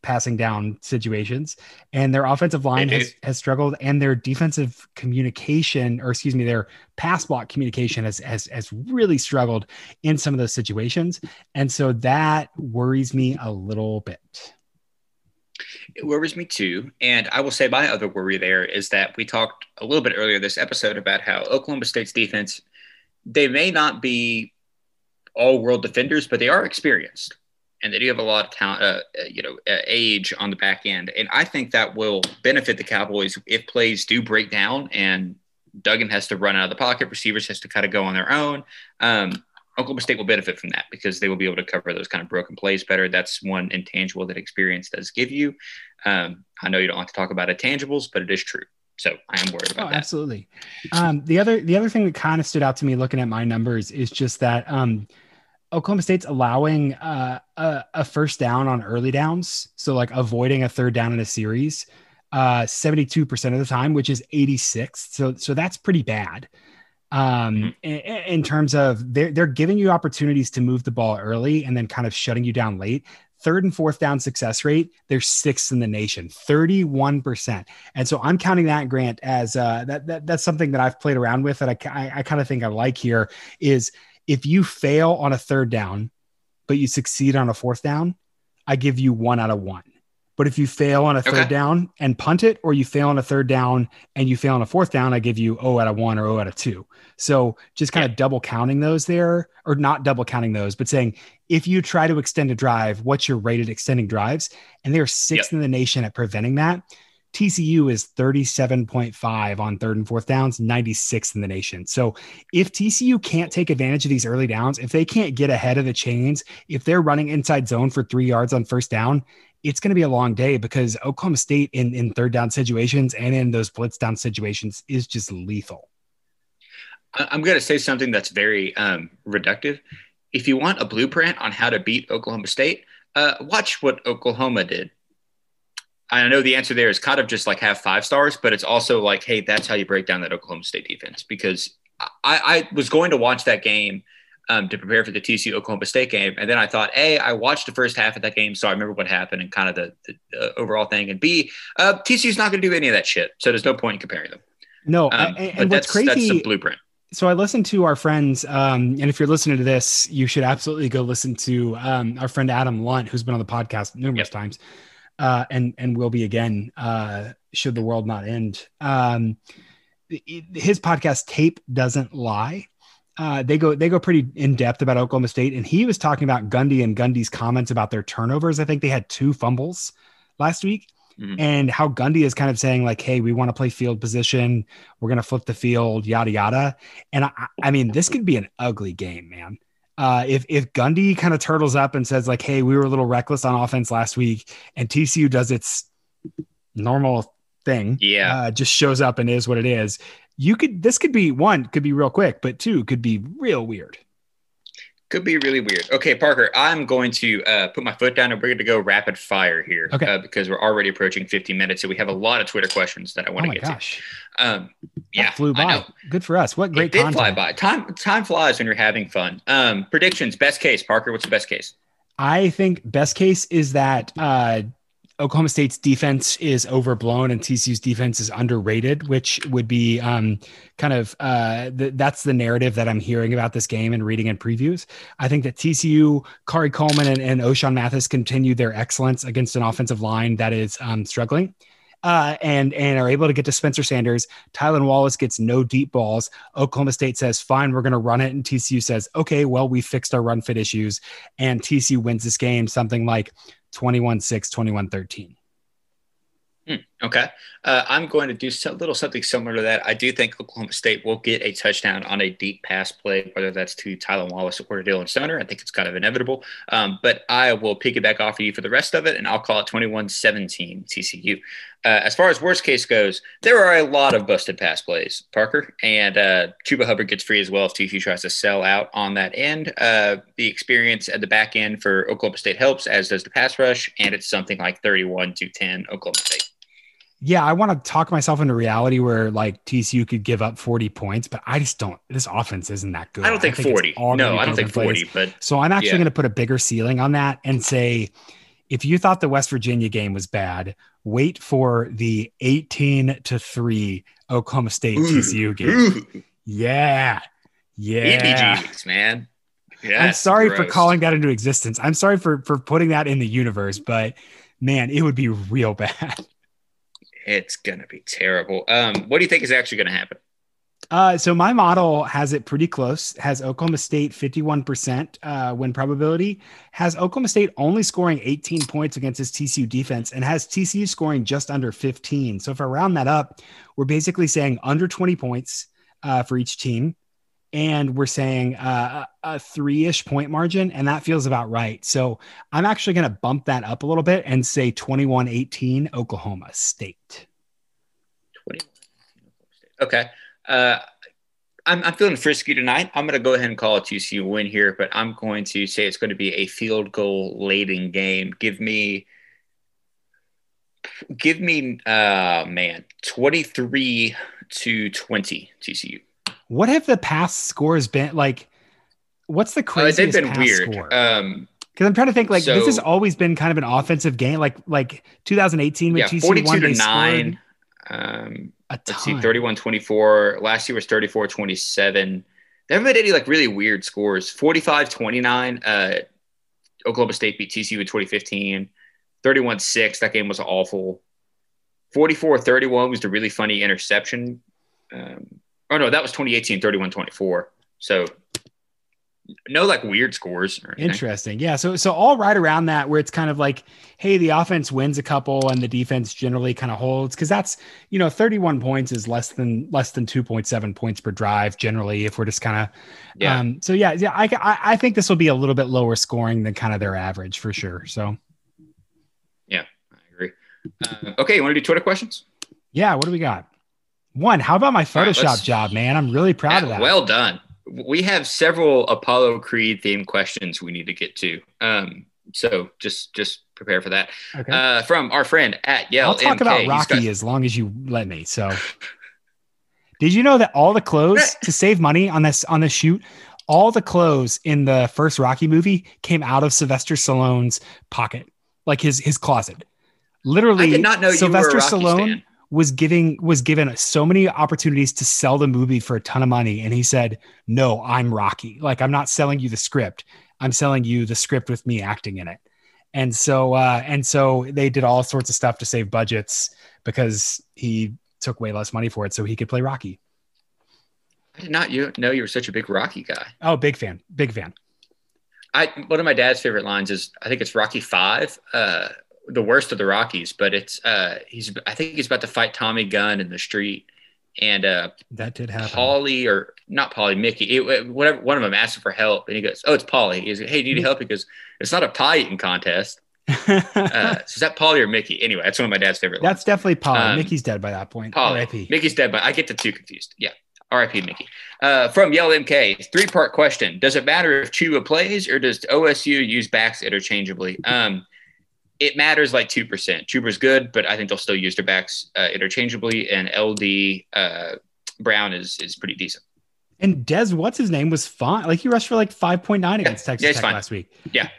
passing down situations. And their offensive line has struggled, and their defensive communication, or excuse me, their pass block communication has really struggled in some of those situations. And so that worries me a little bit. It worries me too. And I will say my other worry there is that we talked a little bit earlier this episode about how Oklahoma State's defense, they may not be all-world defenders, but they are experienced. And they do have a lot of talent, age on the back end. And I think that will benefit the Cowboys if plays do break down and Duggan has to run out of the pocket, receivers has to kind of go on their own. Oklahoma State will benefit from that because they will be able to cover those kind of broken plays better. That's one intangible that experience does give you. I know you don't like to talk about intangibles, but it is true. So I am worried about that. Absolutely. The other thing that kind of stood out to me looking at my numbers is just that Oklahoma State's allowing a first down on early downs. So like avoiding a third down in a series 72% of the time, which is 86th. So that's pretty bad. In terms of they're giving you opportunities to move the ball early and then kind of shutting you down late. Third and fourth down success rate, they're sixth in the nation, 31%. And so I'm counting that, Grant, as that's something that I've played around with that I kind of think I like here is if you fail on a third down, but you succeed on a fourth down, I give you 1 out of 1. But if you fail on a third down and punt it, or you fail on a third down and you fail on a fourth down, I give you 0 out of 1 or 0 out of 2. So just kind of double counting those there, or not double counting those, but saying, if you try to extend a drive, what's your rated extending drives? And they're sixth in the nation at preventing that. TCU is 37.5 on third and fourth downs, 96th in the nation. So if TCU can't take advantage of these early downs, if they can't get ahead of the chains, if they're running inside zone for 3 yards on first down, it's going to be a long day because Oklahoma State in third down situations and in those blitz down situations is just lethal. I'm going to say something that's very reductive. If you want a blueprint on how to beat Oklahoma State, watch what Oklahoma did. I know the answer there is kind of just like have 5 stars, but it's also like, hey, that's how you break down that Oklahoma State defense. Because I was going to watch that game to prepare for the TCU Oklahoma State game. And then I thought, A, I watched the first half of that game, so I remember what happened and kind of the overall thing. And B, TCU's not going to do any of that shit. So there's no point in comparing them. No. And what's crazy, that's the blueprint. So I listened to our friends, and if you're listening to this, you should absolutely go listen to our friend Adam Lunt, who's been on the podcast numerous times and will be again should the world not end. His podcast, Tape Doesn't Lie. They go pretty in depth about Oklahoma State. And he was talking about Gundy and Gundy's comments about their turnovers. I think they had 2 fumbles last week and how Gundy is kind of saying like, hey, we want to play field position. We're going to flip the field, yada, yada. And I mean, this could be an ugly game, man. If Gundy kind of turtles up and says like, hey, we were a little reckless on offense last week and TCU does its normal thing. Just shows up and is what it is. This could be real quick, but 2 could be real weird. Could be really weird. Okay, Parker, I'm going to put my foot down and we're going to go rapid fire here because we're already approaching 50 minutes and we have a lot of Twitter questions that I want to get to. Flew by. I know. Good for us. What great content. It did fly by. Time flies when you're having fun. Predictions, best case. Parker, what's the best case? I think best case is that Oklahoma State's defense is overblown and TCU's defense is underrated, which would be that's the narrative that I'm hearing about this game and reading in previews. I think that TCU, Kari Coleman and O'Shawn Mathis continue their excellence against an offensive line that is struggling. And are able to get to Spencer Sanders. Tylan Wallace gets no deep balls. Oklahoma State says, fine, we're going to run it. And TCU says, okay, well, we fixed our run fit issues. And TCU wins this game something like 21-6, 21-13. Okay. I'm going to do a little something similar to that. I do think Oklahoma State will get a touchdown on a deep pass play, whether that's to Tylan Wallace or to Dylan Stoner. I think it's kind of inevitable. But I will piggyback off of you for the rest of it, and I'll call it 21-17 TCU. As far as worst case goes, there are a lot of busted pass plays, Parker, and Chuba Hubbard gets free as well if TCU tries to sell out on that end. The experience at the back end for Oklahoma State helps, as does the pass rush, and it's something like 31-10 Oklahoma State. Yeah, I want to talk myself into reality where like TCU could give up 40 points, but I just don't. This offense isn't that good. I don't think 40. No, I don't think 40. But so I'm actually going to put a bigger ceiling on that and say, if you thought the West Virginia game was bad, wait for the 18-3 Oklahoma State TCU game. Ooh. Yeah. Indies, man. Yeah, I'm sorry for calling that into existence. I'm sorry for putting that in the universe, but man, it would be real bad. It's going to be terrible. What do you think is actually going to happen? So my model has it pretty close, has Oklahoma State 51% win probability, has Oklahoma State only scoring 18 points against this TCU defense, and has TCU scoring just under 15. So if I round that up, we're basically saying under 20 points for each team. And we're saying a 3-ish point margin, and that feels about right. So I'm actually going to bump that up a little bit and say 21-18 Oklahoma State. Okay. I'm feeling frisky tonight. I'm going to go ahead and call a TCU win here, but I'm going to say it's going to be a field goal laden game. Give me 23-20 TCU. What have the past scores been like? What's the craziest they've been past weird score? Because I'm trying to think, like, so, this has always been kind of an offensive game, like 2018 with TCU 42-9, a ton. Let's see, 31-24. Last year was 34-27. They haven't had any like really weird scores. 45-29. Oklahoma State beat TCU in 2015. 31-6. That game was awful. 44-31 was the really funny interception. Oh, no, that was 2018, 31-24. So no, like, weird scores or anything. Interesting. Yeah. So all right around that, where it's kind of like, hey, the offense wins a couple and the defense generally kind of holds. Cause that's, 31 points is less than 2.7 points per drive generally, if we're just kind of, I think this will be a little bit lower scoring than kind of their average for sure. So. Yeah, I agree. Okay. You want to do Twitter questions? Yeah. What do we got? One, how about my Photoshop job, man? I'm really proud of that. Well done. We have several Apollo Creed themed questions we need to get to. So just prepare for that. Okay. From our friend at Yale. I'll talk MK. About Rocky as long as you let me. So, did you know that all the clothes to save money on this shoot, all the clothes in the first Rocky movie came out of Sylvester Stallone's pocket, like his closet. Literally, I did not know Sylvester Stallone was given so many opportunities to sell the movie for a ton of money. And he said, no, I'm Rocky. Like, I'm not selling you the script. I'm selling you the script with me acting in it. And so, they did all sorts of stuff to save budgets because he took way less money for it so he could play Rocky. I did not know you were such a big Rocky guy. Oh, big fan. One of my dad's favorite lines is, I think it's Rocky 5, the worst of the Rockies, but it's he's about to fight Tommy Gunn in the street, and that did happen. Polly, or not Polly, Mickey, whatever, one of them asked for help, and he goes, oh, it's Polly. He's like, hey, do you need help? He goes, it's not a pie eating contest. So is that Polly or Mickey? Anyway, that's one of my dad's favorite lines. That's definitely Polly. Mickey's dead by that point. Polly. R.I.P. Mickey's dead, but I get the two confused. Yeah. R.I.P. Mickey. From Yell MK, 3-part question. Does it matter if Chuba plays, or does OSU use backs interchangeably? It matters like 2%. Chuba's good, but I think they'll still use their backs interchangeably. And LD Brown is pretty decent. And Dez, what's his name, was fine. Like he rushed for like 5.9 against Texas Tech last week. So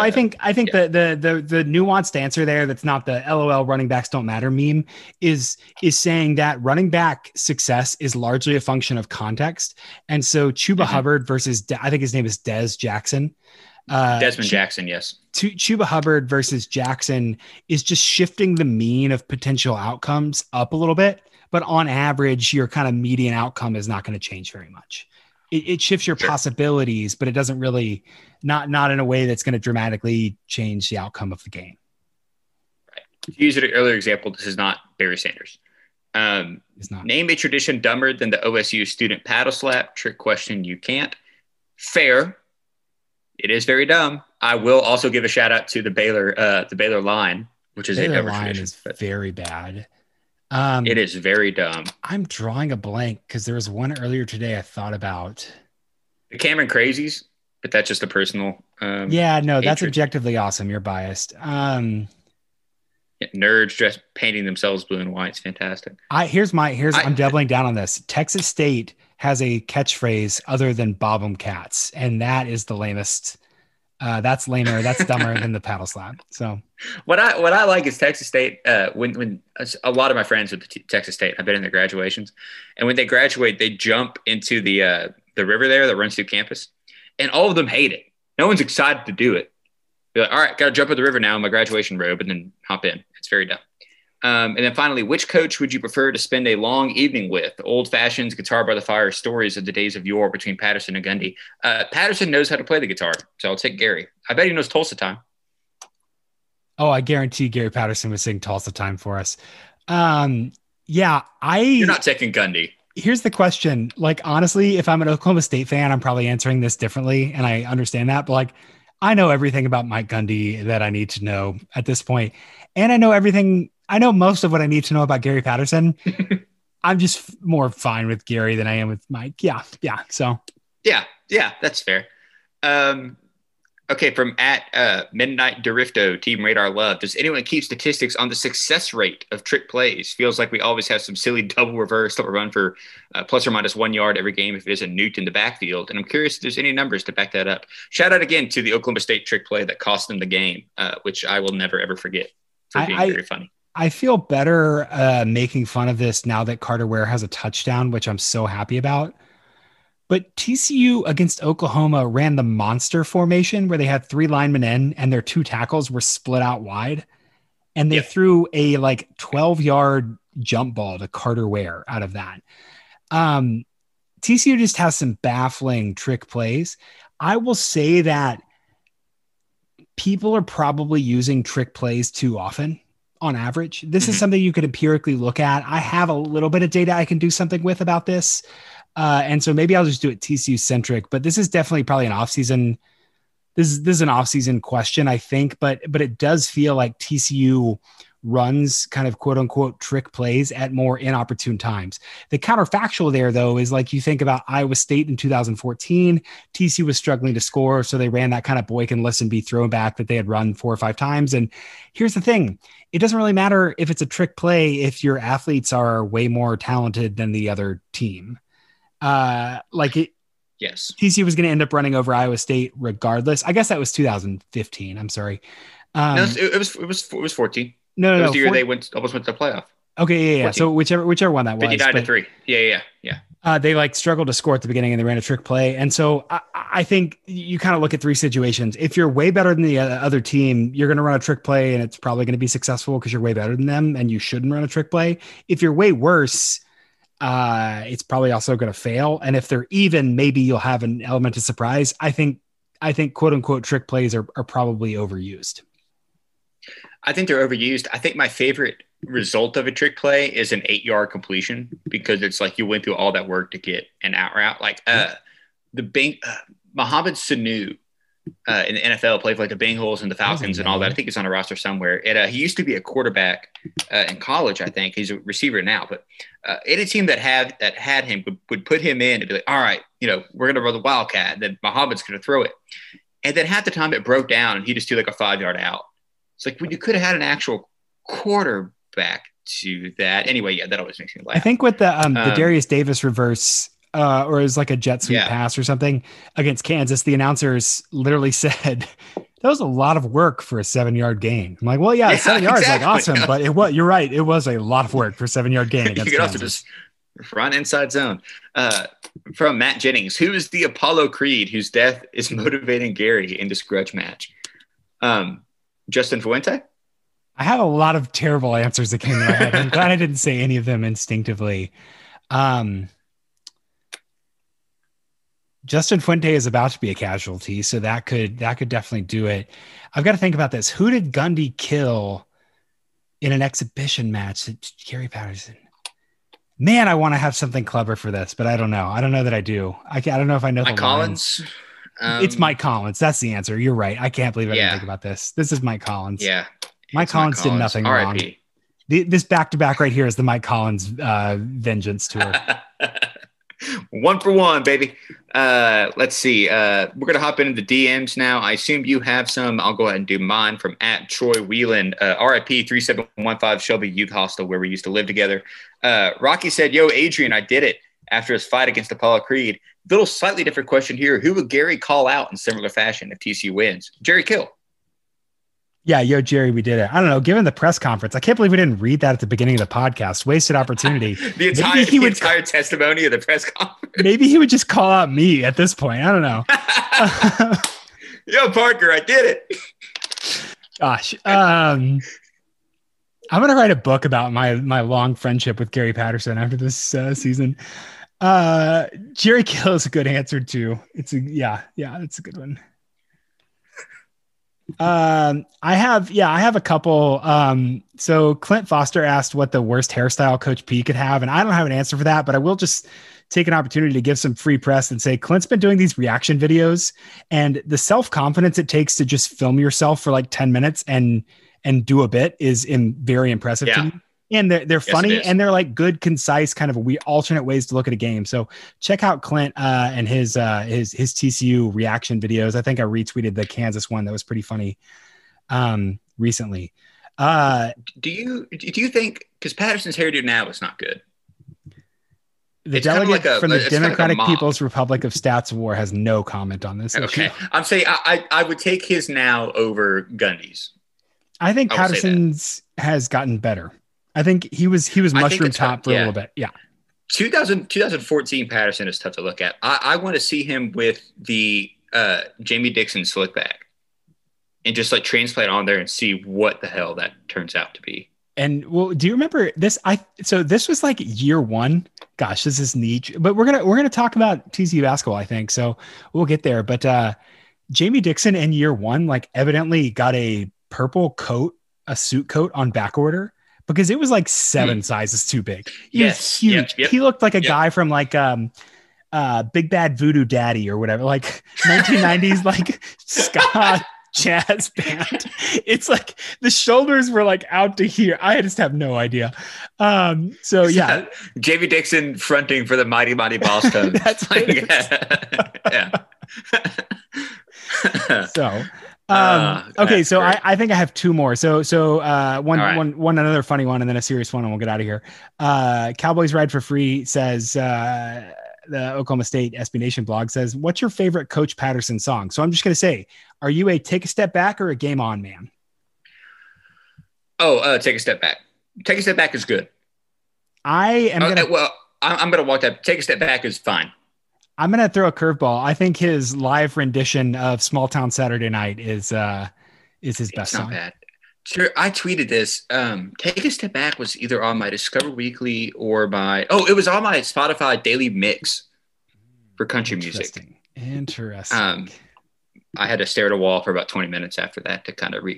I think the nuanced answer there, that's not the LOL running backs don't matter meme, is saying that running back success is largely a function of context. And so Chuba Hubbard versus I think his name is Dez Jackson. Desmond Jackson, yes. Chuba Hubbard versus Jackson is just shifting the mean of potential outcomes up a little bit. But on average, your kind of median outcome is not going to change very much. It shifts your possibilities, but it doesn't really, not in a way that's going to dramatically change the outcome of the game. Right. To use an earlier example, this is not Barry Sanders. It's not. Name a tradition dumber than the OSU student paddle slap. Trick question, you can't. Fair. It is very dumb. I will also give a shout out to the Baylor line, which is Baylor a line tradition, is very bad. It is very dumb. I'm drawing a blank because there was one earlier today I thought about. The Cameron Crazies, but that's just a personal hatred. That's objectively awesome. You're biased. Nerds just painting themselves blue and white. It's fantastic. I'm doubling down on this. Texas State has a catchphrase other than Bob'em Cats, and that is the lamest. That's lamer. That's dumber than the paddle slap. So what I like is Texas State. When a lot of my friends with Texas State, I've been in their graduations, and when they graduate, they jump into the river there that runs through campus, and all of them hate it. No one's excited to do it. They're like, all right, got to jump in the river now in my graduation robe, and then hop in. It's very dumb. And then finally, which coach would you prefer to spend a long evening with? Old fashions, guitar by the fire, stories of the days of yore between Patterson and Gundy. Patterson knows how to play the guitar, so I'll take Gary. I bet he knows Tulsa Time. Oh, I guarantee Gary Patterson would sing Tulsa Time for us. You're not taking Gundy. Here's the question. Like, honestly, if I'm an Oklahoma State fan, I'm probably answering this differently, and I understand that. But, like, I know everything about Mike Gundy that I need to know at this point. And I know most of what I need to know about Gary Patterson. I'm just more fine with Gary than I am with Mike. So that's fair. Okay, from at Midnight Dorifto, Team Radar Love. Does anyone keep statistics on the success rate of trick plays? Feels like we always have some silly double reverse that will run for plus or minus 1 yard every game if it isn't Newt in the backfield. And I'm curious if there's any numbers to back that up. Shout out again to the Oklahoma State trick play that cost them the game, which I will never, ever forget for being very funny. I feel better making fun of this now that Carter Ware has a touchdown, which I'm so happy about. But TCU against Oklahoma ran the monster formation where they had three linemen in and their two tackles were split out wide. And they threw a 12-yard jump ball to Carter Ware out of that. TCU just has some baffling trick plays. I will say that people are probably using trick plays too often. On average, this is something you could empirically look at. I have a little bit of data I can do something with about this. And so maybe I'll just do it TCU centric, but this is definitely probably an offseason. This is an offseason question, I think, but it does feel like TCU runs kind of quote unquote trick plays at more inopportune times. The counterfactual there though, is like you think about Iowa State in 2014, TCU was struggling to score. So they ran that kind of Boykin listen be thrown back that they had run 4 or 5 times. And here's the thing. It doesn't really matter if it's a trick play, if your athletes are way more talented than the other team. TCU was going to end up running over Iowa State regardless. I guess that was 2015. I'm sorry. It was 14. No. The year they almost went to the playoff. Okay, yeah. So whichever one that was. 59-3. Yeah. They struggled to score at the beginning and they ran a trick play. And so I think you kind of look at three situations. If you're way better than the other team, you're going to run a trick play and it's probably going to be successful because you're way better than them and you shouldn't run a trick play. If you're way worse, it's probably also going to fail. And if they're even, maybe you'll have an element of surprise. I think quote unquote trick plays are probably overused. I think they're overused. I think my favorite result of a trick play is an 8-yard completion because it's like you went through all that work to get an out route. Mohamed Sanu in the NFL played for the Bengals and the Falcons and all that. I think it's on a roster somewhere. And he used to be a quarterback in college, I think. He's a receiver now. But any team that had him would put him in and be like, all right, we're going to run the Wildcat. And then Mohamed's going to throw it. And then half the time it broke down and he just threw a 5-yard out. It's like when you could have had an actual quarterback to that. Anyway, that always makes me laugh. I think with the Darius Davis reverse, or it was like a jet sweep pass or something against Kansas. The announcers literally said that was a lot of work for a 7-yard gain. I'm like, well, yeah 7 yards, exactly. Like awesome, but it was, you're right, it was a lot of work for a 7-yard gain against you could Kansas. Also just run inside zone. From Matt Jennings, who is the Apollo Creed whose death is motivating Gary in this grudge match? Justin Fuente? I had a lot of terrible answers that came to my head. I'm glad I didn't say any of them instinctively. Justin Fuente is about to be a casualty, so that could definitely do it. I've got to think about this. Who did Gundy kill in an exhibition match? Gary Patterson. Man, I want to have something clever for this, but I don't know. I don't know that I do. I don't know if I know. Mike Collins. It's Mike Collins. That's the answer. You're right. I can't believe I didn't think about this. This is Mike Collins. Yeah. Mike Collins did nothing wrong. This back-to-back right here is the Mike Collins vengeance tour. 1 for 1, baby. Let's see. We're going to hop into the DMs now. I assume you have some. I'll go ahead and do mine from @TroyWheeland. RIP 3715 Shelby Youth Hostel, where we used to live together. Rocky said, yo, Adrian, I did it after his fight against Apollo Creed. Little slightly different question here. Who would Gary call out in similar fashion if TCU wins? Jerry Kill. Yeah, yo, Jerry, we did it. I don't know. Given the press conference, I can't believe we didn't read that at the beginning of the podcast. Wasted opportunity. the entire testimony of the press conference. Maybe he would just call out me at this point. I don't know. Yo, Parker, I did it. Gosh. I'm going to write a book about my long friendship with Gary Patterson after this season. Jerry Kill is a good answer too. It's a good one. I have a couple. So Clint Foster asked what the worst hairstyle Coach P could have, and I don't have an answer for that, but I will just take an opportunity to give some free press and say Clint's been doing these reaction videos, and the self-confidence it takes to just film yourself for like 10 minutes and do a bit is very impressive to me. And they're funny, and they're like good, concise, kind of alternate ways to look at a game. So check out Clint and his TCU reaction videos. I think I retweeted the Kansas one that was pretty funny recently. Do you think, because Patterson's hairdo now is not good? The delegate from the Democratic People's Republic of Stats of War has no comment on this issue. I'm saying I would take his now over Gundy's. I think Patterson's has gotten better. I think he was mushroom top for a little bit. Yeah. 2014 Patterson is tough to look at. I want to see him with the Jamie Dixon slick back and just like transplant on there and see what the hell that turns out to be. And well, do you remember this? So this was like year one. Gosh, this is niche, but we're gonna talk about TCU basketball, I think. So we'll get there. But Jamie Dixon in year one, like evidently got a purple coat, a suit coat on back order, because it was like 7 sizes too big. He was huge. Yep. He looked like a guy from like Big Bad Voodoo Daddy or whatever, like 1990s like ska jazz band. It's like the shoulders were like out to here. I just have no idea. So Jamie Dixon fronting for the Mighty Mighty Boston. That's like, yeah. So. I think I have 2 more. So one another funny one and then a serious one and we'll get out of here. Cowboys Ride for Free says, the Oklahoma State SB Nation blog says, what's your favorite Coach Patterson song? So I'm just going to say, are you a Take a Step Back or a Game On man? Oh, Take a Step Back. Take a Step Back is good. I'm going to walk that. Take a Step Back is fine. I'm going to throw a curveball. I think his live rendition of Small Town Saturday Night is his best song. Not bad. Sure, I tweeted this. Take a Step Back was either on my Discover Weekly or it was on my Spotify daily mix for country music. Interesting. I had to stare at a wall for about 20 minutes after that to kind of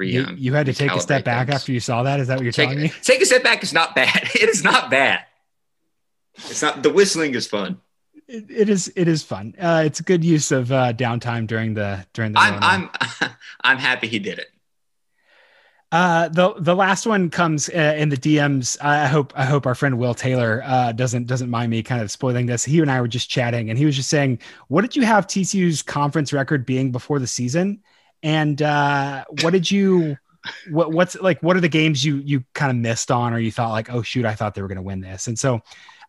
you had to take a step back after you saw that? Is that what you're telling me? Take a Step Back is not bad. It is not bad. It's not, the whistling is fun. It is fun. It's a good use of downtime during the. I'm happy he did it. The last one comes in the DMs. I hope our friend Will Taylor doesn't mind me kind of spoiling this. He and I were just chatting, and he was just saying, "What did you have TCU's conference record being before the season? And what did you?" What are the games you kind of missed on, or you thought like, oh shoot, I thought they were going to win this? And so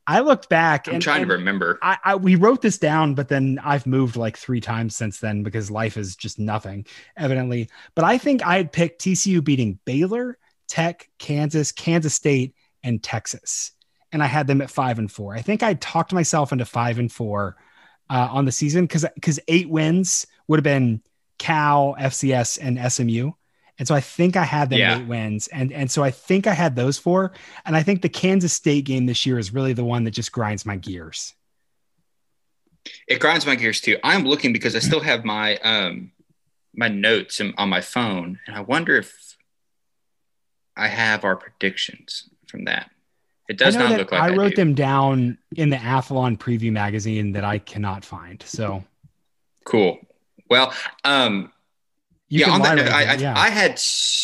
I looked back. I'm trying to remember. We wrote this down, but then I've moved like 3 times since then because life is just nothing, evidently. But I think I had picked TCU beating Baylor, Tech, Kansas, Kansas State, and Texas. And I had them at 5-4. I think I talked myself into 5-4 on the season because 8 wins would have been Cal, FCS, and SMU. And so I think I had them 8 wins. And so I think I had those 4. And I think the Kansas State game this year is really the one that just grinds my gears. It grinds my gears too. I'm looking because I still have my my notes on my phone. And I wonder if I have our predictions from that. It does not look like I wrote them down in the Athlon preview magazine that I cannot find. So cool. Well, on that note, I had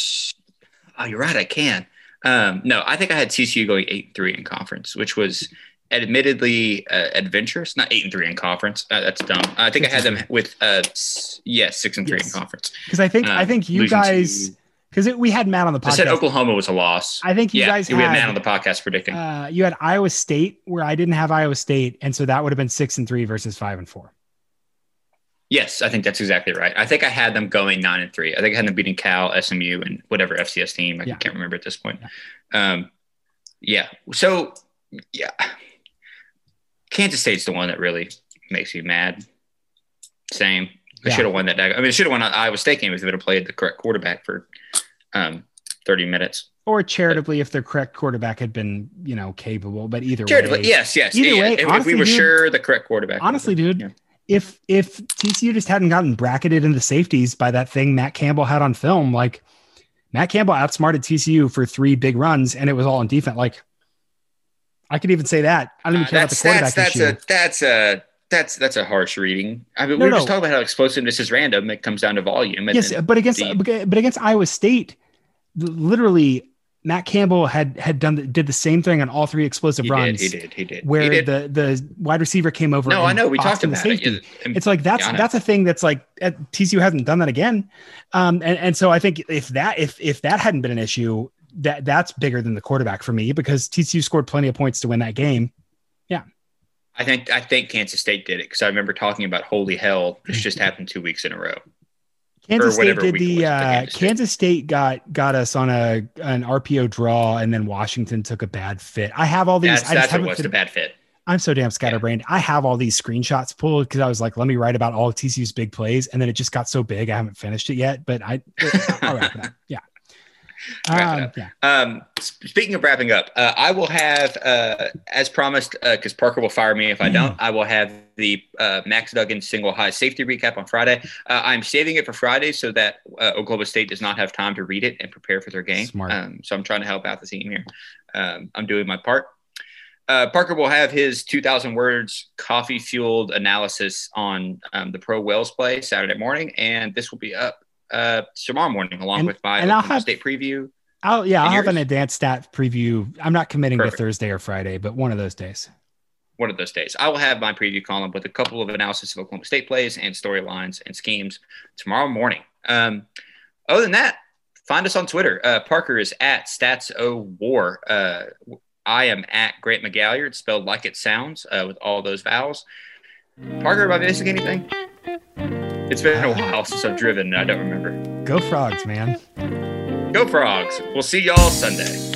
– oh, you're right, I can. No, I think I had TCU going 8-3 in conference, which was admittedly adventurous. Not 8-3 in conference. That's dumb. I think I had them with, 6-3 in conference. Because I think you guys – because we had Matt on the podcast. I said Oklahoma was a loss. I think you guys had – we had Matt on the podcast predicting. You had Iowa State where I didn't have Iowa State, and so that would have been 6-3 versus 5-4. Yes, I think that's exactly right. I think I had them going 9-3. I think I had them beating Cal, SMU, and whatever FCS team. I can't remember at this point. So, Kansas State's the one that really makes me mad. Same. I should have won that. I mean, I should have won an Iowa State game if they would have played the correct quarterback for 30 minutes. Or charitably, if their correct quarterback had been, capable. But either way. Yes. Either way. If we were sure the correct quarterback. Honestly, dude. Yeah. If TCU just hadn't gotten bracketed into safeties by that thing Matt Campbell had on film, like Matt Campbell outsmarted TCU for 3 big runs and it was all on defense. Like I could even say that. I don't even care about the quarterback issue. That's a harsh reading. I mean, we were just talking about how explosiveness is random. It comes down to volume. But against Iowa State, literally Matt Campbell did the same thing on all 3 explosive runs. He did. The wide receiver came over. No, I know. We talked about it. It's like that's a thing that's like TCU hasn't done that again. And so I think if that hadn't been an issue, that's bigger than the quarterback for me because TCU scored plenty of points to win that game. Yeah. I think Kansas State did it because I remember talking about holy hell, this just happened 2 weeks in a row. Kansas State did Kansas State got us on an RPO draw, and then Washington took a bad fit. I have all these. That's a bad fit. I'm so damn scatterbrained. Yeah. I have all these screenshots pulled because I was like, let me write about all of TCU's big plays, and then it just got so big I haven't finished it yet. But I'll wrap it up. Yeah. Speaking of wrapping up, I will have, as promised, because Parker will fire me if I don't, I will have the Max Duggan single high safety recap on Friday. I'm saving it for Friday so that Oklahoma State does not have time to read it and prepare for their game. Smart. So I'm trying to help out the team here. I'm doing my part. Parker will have his 2,000 words coffee-fueled analysis on the Pro Wells play Saturday morning, and this will be up tomorrow morning along with my Oklahoma State preview. I'll have an advanced stat preview. I'm not committing to Thursday or Friday, but one of those days I will have my preview column with a couple of analysis of Oklahoma State plays and storylines and schemes tomorrow morning. Other than that, find us on Twitter. Parker is at StatsOWar. I am at Grant McGalliard, spelled like it sounds, with all those vowels. Parker, am I missing anything? It's been a while since I've driven and I don't remember. Go Frogs, man. Go Frogs. We'll see y'all Sunday.